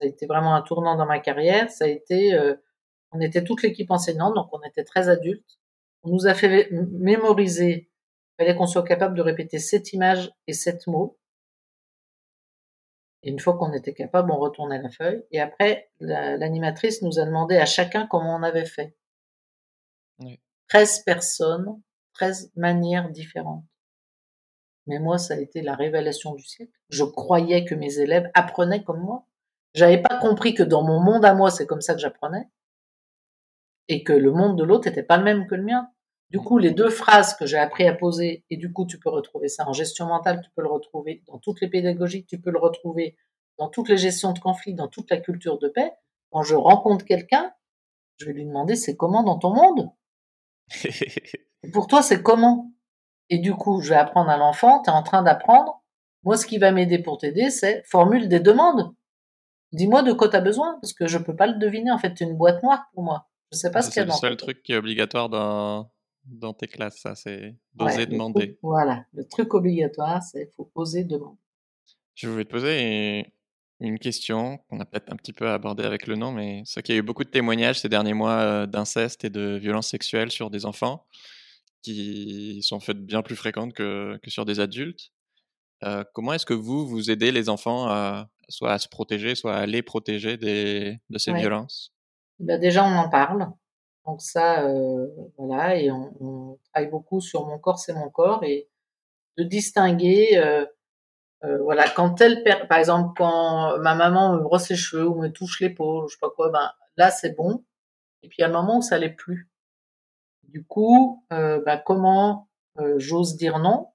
Ça a été vraiment un tournant dans ma carrière. Ça a été, on était toute l'équipe enseignante, donc on était très adultes. On nous a fait mémoriser. Il fallait qu'on soit capable de répéter 7 images et 7 mots. Et une fois qu'on était capable, on retournait la feuille. Et après, l'animatrice nous a demandé à chacun comment on avait fait. Oui. 13 personnes, 13 manières différentes. Mais moi, ça a été la révélation du siècle. Je croyais que mes élèves apprenaient comme moi. J'avais pas compris que dans mon monde à moi, c'est comme ça que j'apprenais, et que le monde de l'autre était pas le même que le mien. Du coup, les 2 phrases que j'ai appris à poser, et du coup, tu peux retrouver ça en gestion mentale, tu peux le retrouver dans toutes les pédagogies, tu peux le retrouver dans toutes les gestions de conflits, dans toute la culture de paix. Quand je rencontre quelqu'un, je vais lui demander, c'est comment dans ton monde? Et pour toi, c'est comment? Et du coup, je vais apprendre à l'enfant, t'es en train d'apprendre. Moi, ce qui va m'aider pour t'aider, c'est formule des demandes. Dis-moi de quoi tu as besoin, parce que je peux pas le deviner. En fait, c'est une boîte noire pour moi. Je sais pas ce qu'il y a dans. C'est le seul truc qui est obligatoire dans tes classes, ça, c'est d'oser demander. Voilà, le truc obligatoire, c'est faut oser demander. Je voulais te poser une question qu'on a peut-être un petit peu abordée avec le nom, mais c'est qu'il y a eu beaucoup de témoignages ces derniers mois d'inceste et de violences sexuelles sur des enfants qui sont en fait bien plus fréquentes que sur des adultes. Comment est-ce que vous aidez les enfants à soit à se protéger, soit à les protéger de ces violences? Ben déjà, on en parle. Donc ça, voilà, et on travaille beaucoup sur mon corps, c'est mon corps, et de distinguer, voilà, quand elle perd, par exemple, quand ma maman me brosse les cheveux ou me touche l'épaule, je sais pas quoi, là, c'est bon. Et puis, il y a un moment où ça l'est plus. Du coup, comment j'ose dire non?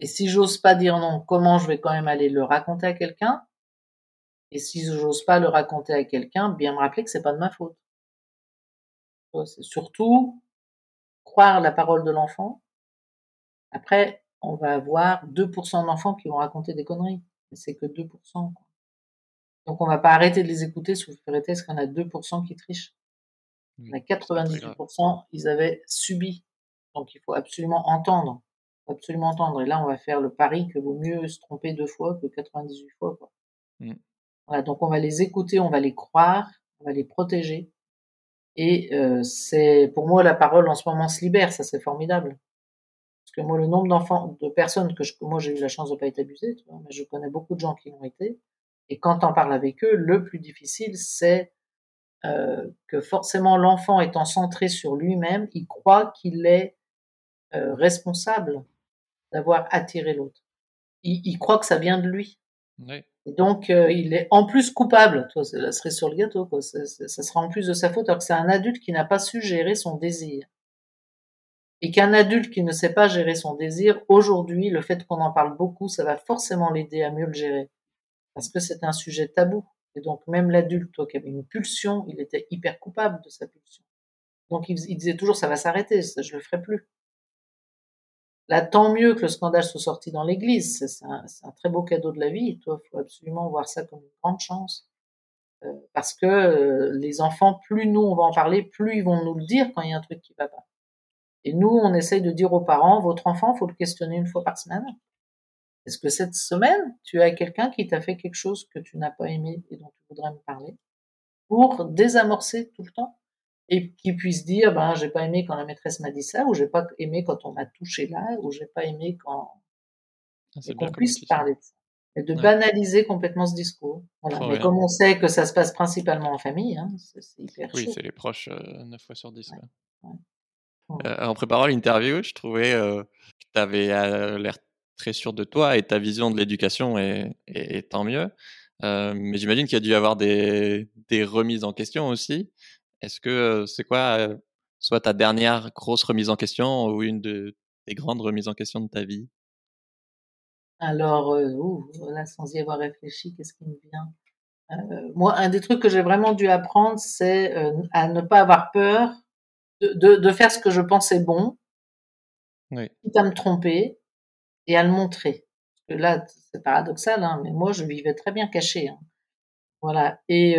Et si j'ose pas dire non, comment je vais quand même aller le raconter à quelqu'un? Et si j'ose pas le raconter à quelqu'un, bien me rappeler que c'est pas de ma faute. C'est surtout croire la parole de l'enfant. Après, on va avoir 2% d'enfants qui vont raconter des conneries. Mais c'est que 2%, quoi. Donc on va pas arrêter de les écouter sous prétexte qu'on a 2% qui trichent. On a 98%, ils avaient subi. Donc il faut absolument entendre. faut absolument entendre. Et là, on va faire le pari que vaut mieux se tromper 2 fois que 98 fois, quoi. Mmh. Voilà, donc on va les écouter, on va les croire, on va les protéger. Et c'est, pour moi, la parole en ce moment se libère, ça c'est formidable. Parce que moi, le nombre d'enfants, de personnes que moi j'ai eu la chance de pas être abusée, tu vois, mais je connais beaucoup de gens qui l'ont été. Et quand on parle avec eux, le plus difficile, c'est que forcément l'enfant étant centré sur lui-même, il croit qu'il est responsable d'avoir attiré l'autre. Il croit que ça vient de lui. Oui. Et donc, il est en plus coupable. Toi, ça serait sur le gâteau, quoi. Ça sera en plus de sa faute, alors que c'est un adulte qui n'a pas su gérer son désir. Et qu'un adulte qui ne sait pas gérer son désir, aujourd'hui, le fait qu'on en parle beaucoup, ça va forcément l'aider à mieux le gérer. Parce que c'est un sujet tabou. Et donc, même l'adulte, toi, qui avait une pulsion, il était hyper coupable de sa pulsion. Donc, il disait toujours, ça va s'arrêter, ça, je le ferai plus. Là, tant mieux que le scandale soit sorti dans l'église. C'est un très beau cadeau de la vie. Toi, faut absolument voir ça comme une grande chance. Parce que les enfants, plus nous, on va en parler, plus ils vont nous le dire quand il y a un truc qui va pas. Et nous, on essaye de dire aux parents, votre enfant, faut le questionner 1 fois par semaine. Est-ce que cette semaine, tu as quelqu'un qui t'a fait quelque chose que tu n'as pas aimé et dont tu voudrais me parler, pour désamorcer tout le temps? Et qui puisse dire, ben, j'ai pas aimé quand la maîtresse m'a dit ça, ou j'ai pas aimé quand on m'a touché là, ou j'ai pas aimé quand, et qu'on puisse parler de ça. Et de banaliser complètement ce discours. Voilà. Mais comme on sait que ça se passe principalement en famille, hein, c'est hyper chaud. Oui, c'est les proches, 9 fois sur 10. Ouais. Ouais. Ouais. En préparant l'interview, je trouvais, que t'avais l'air très sûr de toi et ta vision de l'éducation et tant mieux. Mais j'imagine qu'il y a dû y avoir des remises en question aussi. Est-ce que c'est quoi, soit ta dernière grosse remise en question ou une des grandes remises en question de ta vie? Alors, voilà, sans y avoir réfléchi, qu'est-ce qui me vient? Moi, un des trucs que j'ai vraiment dû apprendre, c'est à ne pas avoir peur de faire ce que je pense est bon, oui, quitte à me tromper et à le montrer. Là, c'est paradoxal, hein, mais moi, je vivais très bien caché. Hein. Voilà, et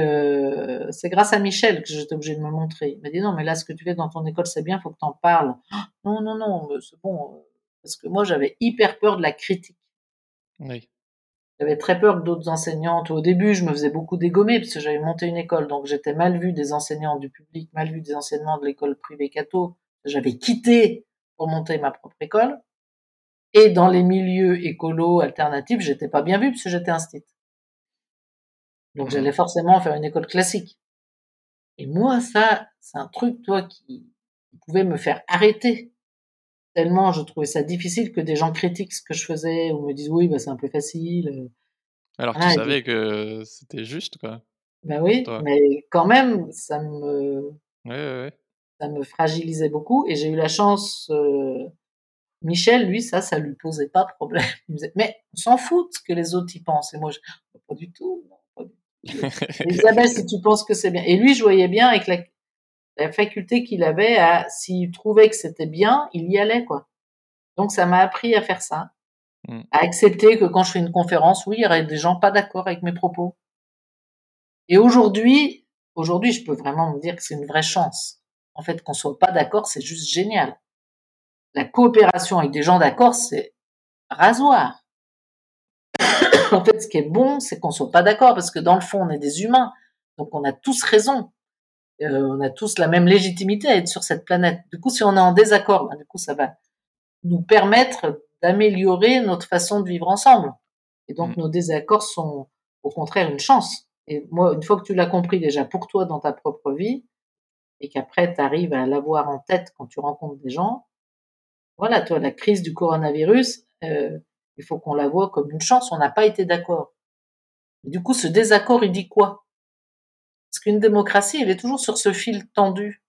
c'est grâce à Michel que j'étais obligée de me montrer. Il m'a dit non, mais là, ce que tu fais dans ton école, c'est bien, faut que t'en parles. Non, c'est bon, parce que moi, j'avais hyper peur de la critique. Oui. J'avais très peur que d'autres enseignantes. Au début, je me faisais beaucoup dégommer parce que j'avais monté une école, donc j'étais mal vue des enseignants du public, mal vue des enseignants de l'école privée catho. J'avais quitté pour monter ma propre école. Et dans les milieux écolos alternatifs, j'étais pas bien vue parce que j'étais instite. Donc, j'allais forcément faire une école classique. Et moi, ça, c'est un truc, toi, qui pouvait me faire arrêter. Tellement, je trouvais ça difficile que des gens critiquent ce que je faisais ou me disent, oui, bah, c'est un peu facile. Alors que tu savais que c'était juste, quoi. Ben oui, mais quand même, ça me... Ouais. Ça me fragilisait beaucoup. Et j'ai eu la chance... Michel, lui, ça lui posait pas de problème. Il me disait, mais on s'en fout de ce que les autres y pensent. Et moi, pas du tout, non. Isabelle, si tu penses que c'est bien. Et lui, je voyais bien avec la faculté qu'il avait s'il trouvait que c'était bien, il y allait, quoi. Donc, ça m'a appris à faire ça. À accepter que quand je fais une conférence, oui, il y aurait des gens pas d'accord avec mes propos. Et aujourd'hui, je peux vraiment me dire que c'est une vraie chance. En fait, qu'on soit pas d'accord, c'est juste génial. La coopération avec des gens d'accord, c'est rasoir. En fait, ce qui est bon, c'est qu'on soit pas d'accord, parce que dans le fond, on est des humains, donc on a tous raison, on a tous la même légitimité à être sur cette planète. Du coup, si on est en désaccord, ben, du coup, ça va nous permettre d'améliorer notre façon de vivre ensemble. Et donc, nos désaccords sont, au contraire, une chance. Et moi, une fois que tu l'as compris déjà pour toi dans ta propre vie, et qu'après, tu arrives à l'avoir en tête quand tu rencontres des gens, voilà, toi, la crise du coronavirus... il faut qu'on la voie comme une chance, on n'a pas été d'accord. Et du coup, ce désaccord, il dit quoi? Parce qu'une démocratie, elle est toujours sur ce fil tendu.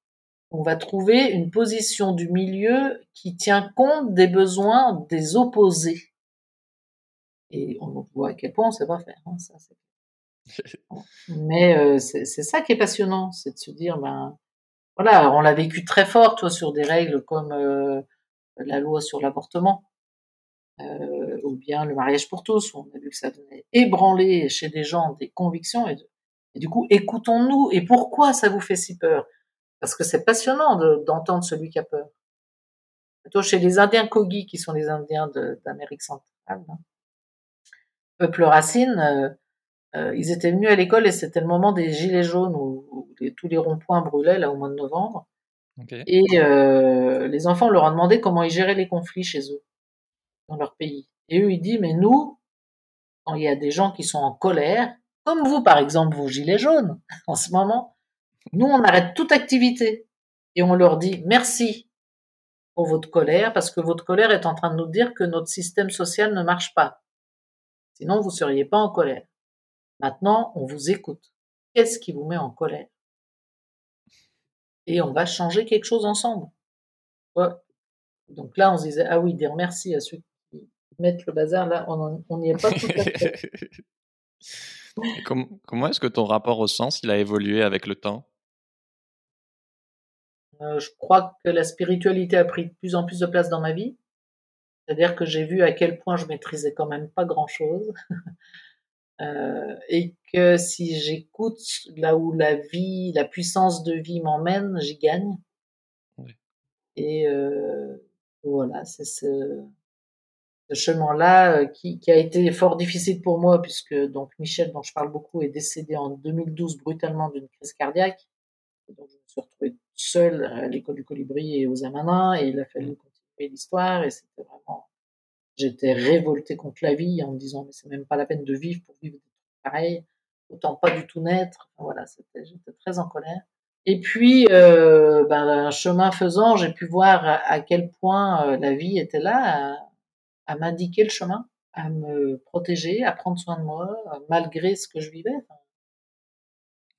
On va trouver une position du milieu qui tient compte des besoins des opposés. Et on voit à quel point on ne sait pas faire. Hein, ça, mais c'est ça qui est passionnant, c'est de se dire, ben, voilà, on l'a vécu très fort, toi, sur des règles comme la loi sur l'avortement. Ou bien le mariage pour tous, on a vu que ça donnait ébranler chez des gens des convictions, et du coup, écoutons-nous. Et pourquoi ça vous fait si peur? Parce que c'est passionnant d'entendre celui qui a peur. plutôt chez les Indiens Kogi, qui sont les Indiens d'Amérique centrale, hein. Peuple racine, ils étaient venus à l'école et c'était le moment des gilets jaunes où tous les ronds-points brûlaient là au mois de novembre. Okay. Et les enfants, on leur a demandé comment ils géraient les conflits chez eux, dans leur pays. Et eux, ils disent, mais nous, quand il y a des gens qui sont en colère, comme vous, par exemple, vos gilets jaunes, en ce moment, nous, on arrête toute activité. Et on leur dit, merci pour votre colère, parce que votre colère est en train de nous dire que notre système social ne marche pas. Sinon, vous ne seriez pas en colère. Maintenant, on vous écoute. Qu'est-ce qui vous met en colère ? Et on va changer quelque chose ensemble. Ouais. Donc là, on se disait, ah oui, dire merci à ceux qui mettent le bazar, là, on n'y est pas tout à fait. Comment est-ce que ton rapport au sens, il a évolué avec le temps ? Je crois que la spiritualité a pris de plus en plus de place dans ma vie. C'est-à-dire que j'ai vu à quel point je maîtrisais quand même pas grand-chose. Et que si j'écoute là où la vie, la puissance de vie m'emmène, j'y gagne. Oui. Et voilà, c'est ce chemin-là qui a été fort difficile pour moi, puisque donc Michel, dont je parle beaucoup, est décédé en 2012 brutalement d'une crise cardiaque. Donc je me suis retrouvée seule à l'école du Colibri et aux Amanins, et il a fallu continuer l'histoire, et c'était vraiment... J'étais révoltée contre la vie en me disant mais c'est même pas la peine de vivre pour vivre pareil, autant pas du tout naître. Voilà, j'étais très en colère. Et puis, un chemin faisant, j'ai pu voir à quel point la vie était là à m'indiquer le chemin, à me protéger, à prendre soin de moi, malgré ce que je vivais. Enfin,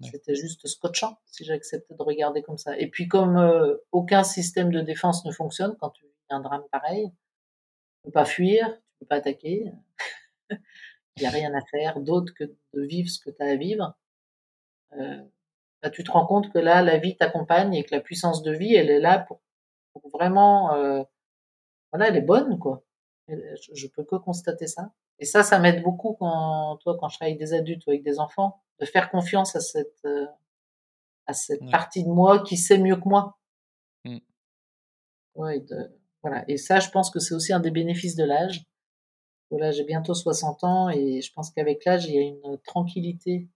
ouais. C'était juste scotchant si j'acceptais de regarder comme ça. Et puis comme aucun système de défense ne fonctionne quand tu vis un drame pareil, tu peux pas fuir, tu peux pas attaquer. Il y a rien à faire d'autre que de vivre ce que tu as à vivre. Tu te rends compte que là, la vie t'accompagne et que la puissance de vie, elle est là pour vraiment, elle est bonne, quoi. Je peux que constater ça. Et ça m'aide beaucoup quand je travaille avec des adultes ou avec des enfants, de faire confiance à cette partie de moi qui sait mieux que moi. Mmh. Ouais, voilà. Et ça, je pense que c'est aussi un des bénéfices de l'âge. Voilà, j'ai bientôt 60 ans et je pense qu'avec l'âge, il y a une tranquillité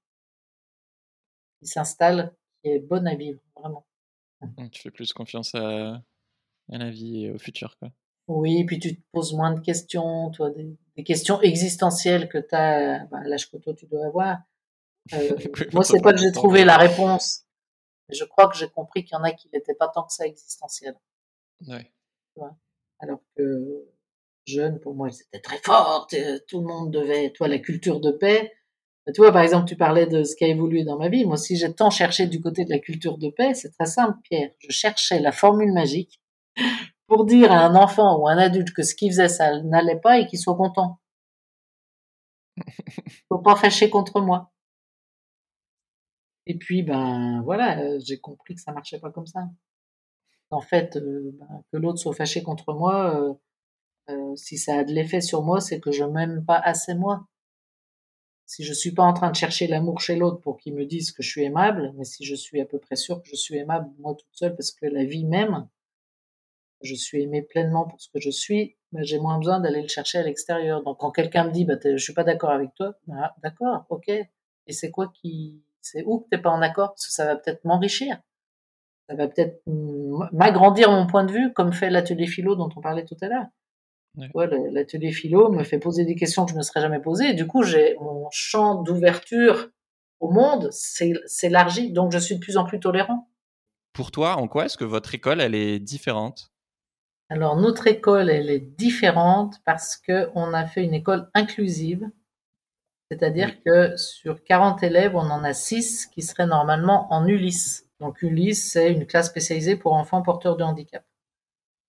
qui s'installe, qui est bonne à vivre, vraiment. Donc, tu fais plus confiance à la vie et au futur, quoi. Oui, et puis tu te poses moins de questions, toi, des questions existentielles que tu as, à l'âge que toi, tu dois avoir. Moi, c'est pas que j'ai trouvé la réponse. Je crois que j'ai compris qu'il y en a qui n'étaient pas tant que ça existentiel. Ouais. Ouais. Alors que jeune, pour moi, c'était très fort. Tout le monde devait, toi, la culture de paix. Tu vois, par exemple, tu parlais de ce qui a évolué dans ma vie. Moi, si j'ai tant cherché du côté de la culture de paix, c'est très simple, Pierre. Je cherchais la formule magique pour dire à un enfant ou à un adulte que ce qu'il faisait, ça n'allait pas et qu'il soit content. Faut pas fâcher contre moi. Et puis, voilà, j'ai compris que ça marchait pas comme ça. En fait, que l'autre soit fâché contre moi, si ça a de l'effet sur moi, c'est que je m'aime pas assez moi. Si je suis pas en train de chercher l'amour chez l'autre pour qu'il me dise que je suis aimable, mais si je suis à peu près sûre que je suis aimable moi toute seule parce que la vie m'aime, je suis aimée pleinement pour ce que je suis, j'ai moins besoin d'aller le chercher à l'extérieur. Donc quand quelqu'un me dit je suis pas d'accord avec toi, d'accord, ok. Et c'est quoi c'est où que t'es pas en accord, parce que ça va peut-être m'enrichir. Ça va peut-être m'agrandir mon point de vue, comme fait l'atelier philo dont on parlait tout à l'heure. Ouais. Ouais, l'atelier philo me fait poser des questions que je ne me serais jamais posées, et du coup, j'ai mon champ d'ouverture au monde s'élargit, donc je suis de plus en plus tolérant. Pour toi, en quoi est-ce que votre école, elle est différente ? Alors, notre école, elle est différente parce qu'on a fait une école inclusive, c'est-à-dire que sur 40 élèves, on en a 6 qui seraient normalement en Ulysse. Donc Ulysse, c'est une classe spécialisée pour enfants porteurs de handicap.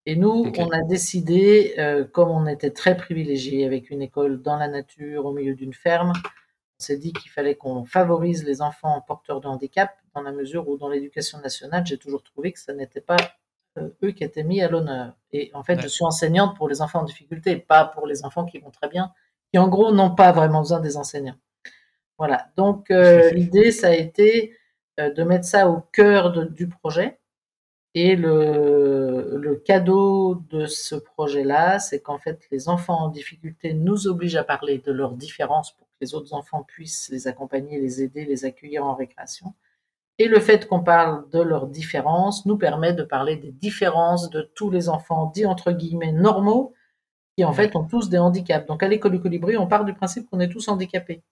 Et nous, on a décidé, comme on était très privilégiés avec une école dans la nature, au milieu d'une ferme, on s'est dit qu'il fallait qu'on favorise les enfants porteurs de handicap dans la mesure où dans l'éducation nationale, j'ai toujours trouvé que ce n'était pas eux qui étaient mis à l'honneur. Et en fait, je suis enseignante pour les enfants en difficulté, pas pour les enfants qui vont très bien, qui en gros n'ont pas vraiment besoin des enseignants. Voilà, donc l'idée, ça a été... de mettre ça au cœur du projet Et le cadeau de ce projet-là, c'est qu'en fait, les enfants en difficulté nous obligent à parler de leurs différences pour que les autres enfants puissent les accompagner, les aider, les accueillir en récréation. Et le fait qu'on parle de leurs différences nous permet de parler des différences de tous les enfants dits entre guillemets normaux qui en fait ont tous des handicaps. Donc à l'école du Colibri, on part du principe qu'on est tous handicapés.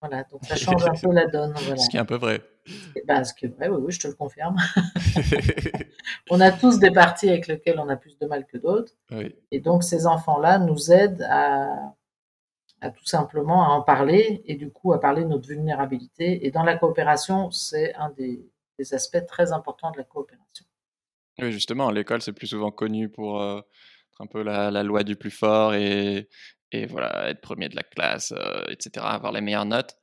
Voilà, donc ça change un peu la donne. Voilà. Ce qui est un peu vrai. Ce qui est vrai, oui, je te le confirme. On a tous des parties avec lesquelles on a plus de mal que d'autres. Oui. Et donc ces enfants-là nous aident à tout simplement à en parler et du coup à parler de notre vulnérabilité. Et dans la coopération, c'est un des aspects très importants de la coopération. Oui, justement, à l'école, c'est plus souvent connu pour être un peu la loi du plus fort et voilà, être premier de la classe, etc., avoir les meilleures notes.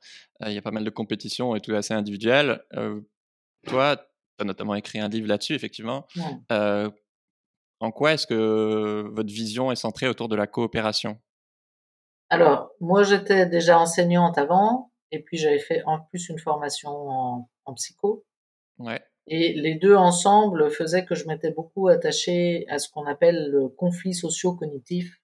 Il y a pas mal de compétitions et tout est assez individuel. Toi, tu as notamment écrit un livre là-dessus, effectivement. Ouais. En quoi est-ce que votre vision est centrée autour de la coopération ? Alors, moi, j'étais déjà enseignante avant, et puis j'avais fait en plus une formation en psycho. Ouais. Et les deux ensemble faisaient que je m'étais beaucoup attachée à ce qu'on appelle le conflit socio-cognitif,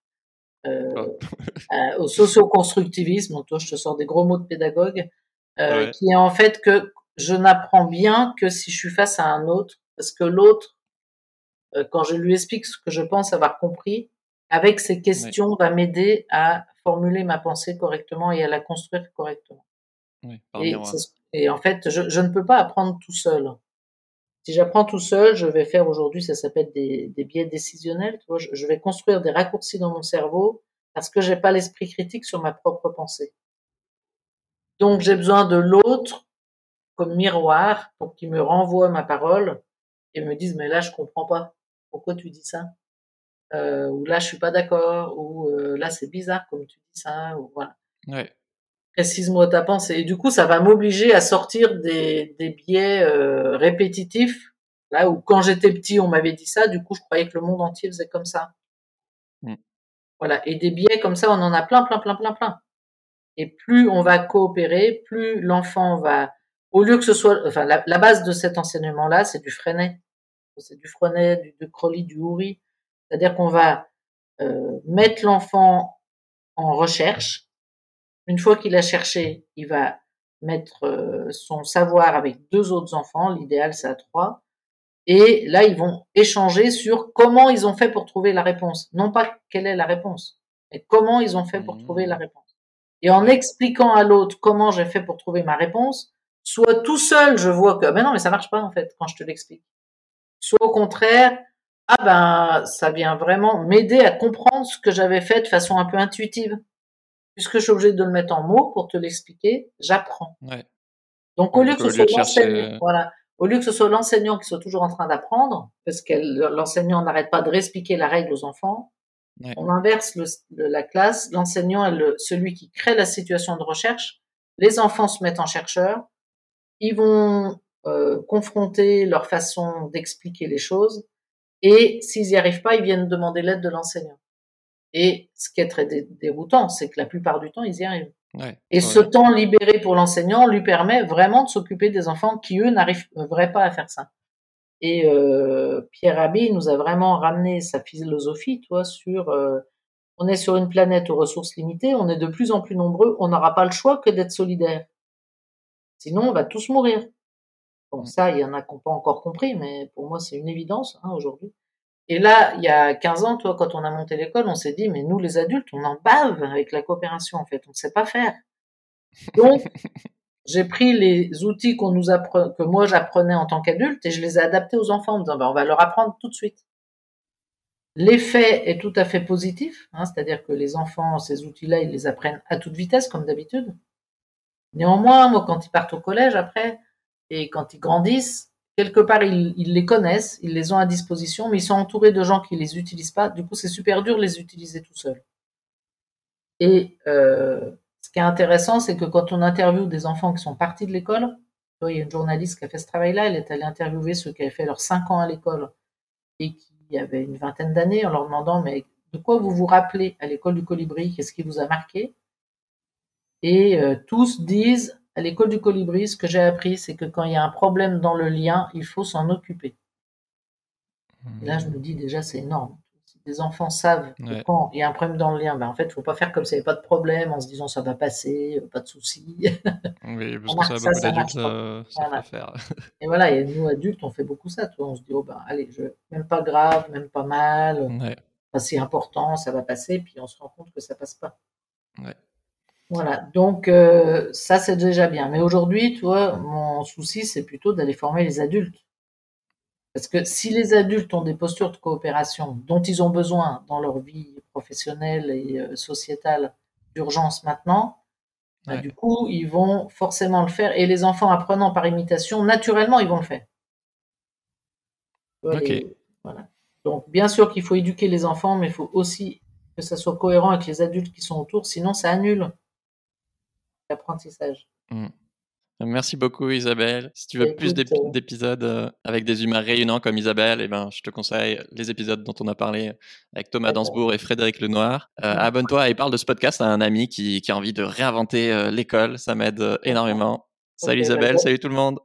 au socio-constructivisme. Donc, toi, je te sors des gros mots de pédagogue, ouais. Qui est en fait que je n'apprends bien que si je suis face à un autre, parce que l'autre, quand je lui explique ce que je pense avoir compris, avec ces questions, oui. va m'aider à formuler ma pensée correctement et à la construire correctement. Oui, et en fait, je ne peux pas apprendre tout seul. Si j'apprends tout seul, je vais faire aujourd'hui, ça s'appelle des biais décisionnels. Tu vois, je vais construire des raccourcis dans mon cerveau parce que j'ai pas l'esprit critique sur ma propre pensée. Donc, j'ai besoin de l'autre comme miroir pour qu'il me renvoie ma parole et me dise, mais là, je comprends pas. Pourquoi tu dis ça? Ou là je suis pas d'accord, ou là c'est bizarre comme tu dis ça, ou voilà. Ouais. Précise-moi ta pensée. Et du coup, ça va m'obliger à sortir des biais répétitifs, là où quand j'étais petit, on m'avait dit ça, du coup, je croyais que le monde entier faisait comme ça. Ouais. Voilà. Et des biais comme ça, on en a plein. Et plus on va coopérer, plus l'enfant va, au lieu que ce soit, enfin, la base de cet enseignement-là, c'est du Freinet. C'est du Freinet, de Crowley, du Houry. C'est-à-dire qu'on va mettre l'enfant en recherche. Une fois qu'il a cherché, il va mettre son savoir avec deux autres enfants. L'idéal, c'est à trois. Et là, ils vont échanger sur comment ils ont fait pour trouver la réponse. Non pas quelle est la réponse, mais comment ils ont fait pour trouver la réponse. Et en expliquant à l'autre comment j'ai fait pour trouver ma réponse, soit tout seul, je vois que mais ça marche pas en fait quand je te l'explique. Soit au contraire, ça vient vraiment m'aider à comprendre ce que j'avais fait de façon un peu intuitive. Puisque je suis obligée de le mettre en mots pour te l'expliquer, j'apprends. Ouais. Donc, au lieu que ce soit l'enseignant qui soit toujours en train d'apprendre, parce que l'enseignant n'arrête pas de réexpliquer la règle aux enfants, ouais. on inverse la classe, l'enseignant est celui qui crée la situation de recherche, les enfants se mettent en chercheurs, ils vont confronter leur façon d'expliquer les choses, et s'ils n'y arrivent pas, ils viennent demander l'aide de l'enseignant. Et ce qui est très déroutant, c'est que la plupart du temps, ils y arrivent. Ouais, et ce temps libéré pour l'enseignant lui permet vraiment de s'occuper des enfants qui, eux, n'arriveraient pas à faire ça. Et Pierre Rabhi nous a vraiment ramené sa philosophie, sur on est sur une planète aux ressources limitées, on est de plus en plus nombreux, on n'aura pas le choix que d'être solidaires. Sinon, on va tous mourir. Bon, ça, il y en a qui n'ont pas encore compris, mais pour moi, c'est une évidence aujourd'hui. Et là, il y a 15 ans, quand on a monté l'école, on s'est dit, mais nous, les adultes, on en bave avec la coopération, en fait. On ne sait pas faire. Donc, j'ai pris les outils que moi, j'apprenais en tant qu'adulte et je les ai adaptés aux enfants en me disant, on va leur apprendre tout de suite. L'effet est tout à fait positif, c'est-à-dire que les enfants, ces outils-là, ils les apprennent à toute vitesse, comme d'habitude. Néanmoins, moi, quand ils partent au collège, après... Et quand ils grandissent, quelque part, ils les connaissent, ils les ont à disposition, mais ils sont entourés de gens qui ne les utilisent pas. Du coup, c'est super dur de les utiliser tout seuls. Et ce qui est intéressant, c'est que quand on interviewe des enfants qui sont partis de l'école, il y a une journaliste qui a fait ce travail-là, elle est allée interviewer ceux qui avaient fait leurs 5 ans à l'école et qui avaient une vingtaine d'années en leur demandant « Mais de quoi vous vous rappelez à l'école du Colibri? Qu'est-ce qui vous a marqué ?» Et tous disent... À l'école du Colibri, ce que j'ai appris, c'est que quand il y a un problème dans le lien, il faut s'en occuper. Et là, je me dis déjà, c'est énorme. Si les enfants savent que quand il y a un problème dans le lien, ben, en fait, il ne faut pas faire comme s'il n'y avait pas de problème en se disant ça va passer, pas de souci. Oui, parce que ça, beaucoup d'adultes, ça va faire. Et voilà, et nous, adultes, on fait beaucoup ça. Toi. On se dit, oh ben, allez, même pas grave, même pas mal, enfin, c'est important, ça va passer, puis on se rend compte que ça ne passe pas. Ouais. Voilà, donc ça, c'est déjà bien. Mais aujourd'hui, tu vois, mon souci, c'est plutôt d'aller former les adultes. Parce que si les adultes ont des postures de coopération dont ils ont besoin dans leur vie professionnelle et sociétale d'urgence maintenant, bah, du coup, ils vont forcément le faire. Et les enfants apprenant par imitation, naturellement, ils vont le faire. Voilà. Donc, bien sûr qu'il faut éduquer les enfants, mais il faut aussi que ça soit cohérent avec les adultes qui sont autour, sinon ça annule l'apprentissage. Mmh. Merci beaucoup Isabelle. Si tu veux plus d'épisodes avec des humains rayonnants comme Isabelle, eh ben, je te conseille les épisodes dont on a parlé avec Thomas Dansbourg et Frédéric Lenoir. Abonne-toi et parle de ce podcast à un ami qui a envie de réinventer l'école. Ça m'aide énormément. Salut Isabelle, salut tout le monde.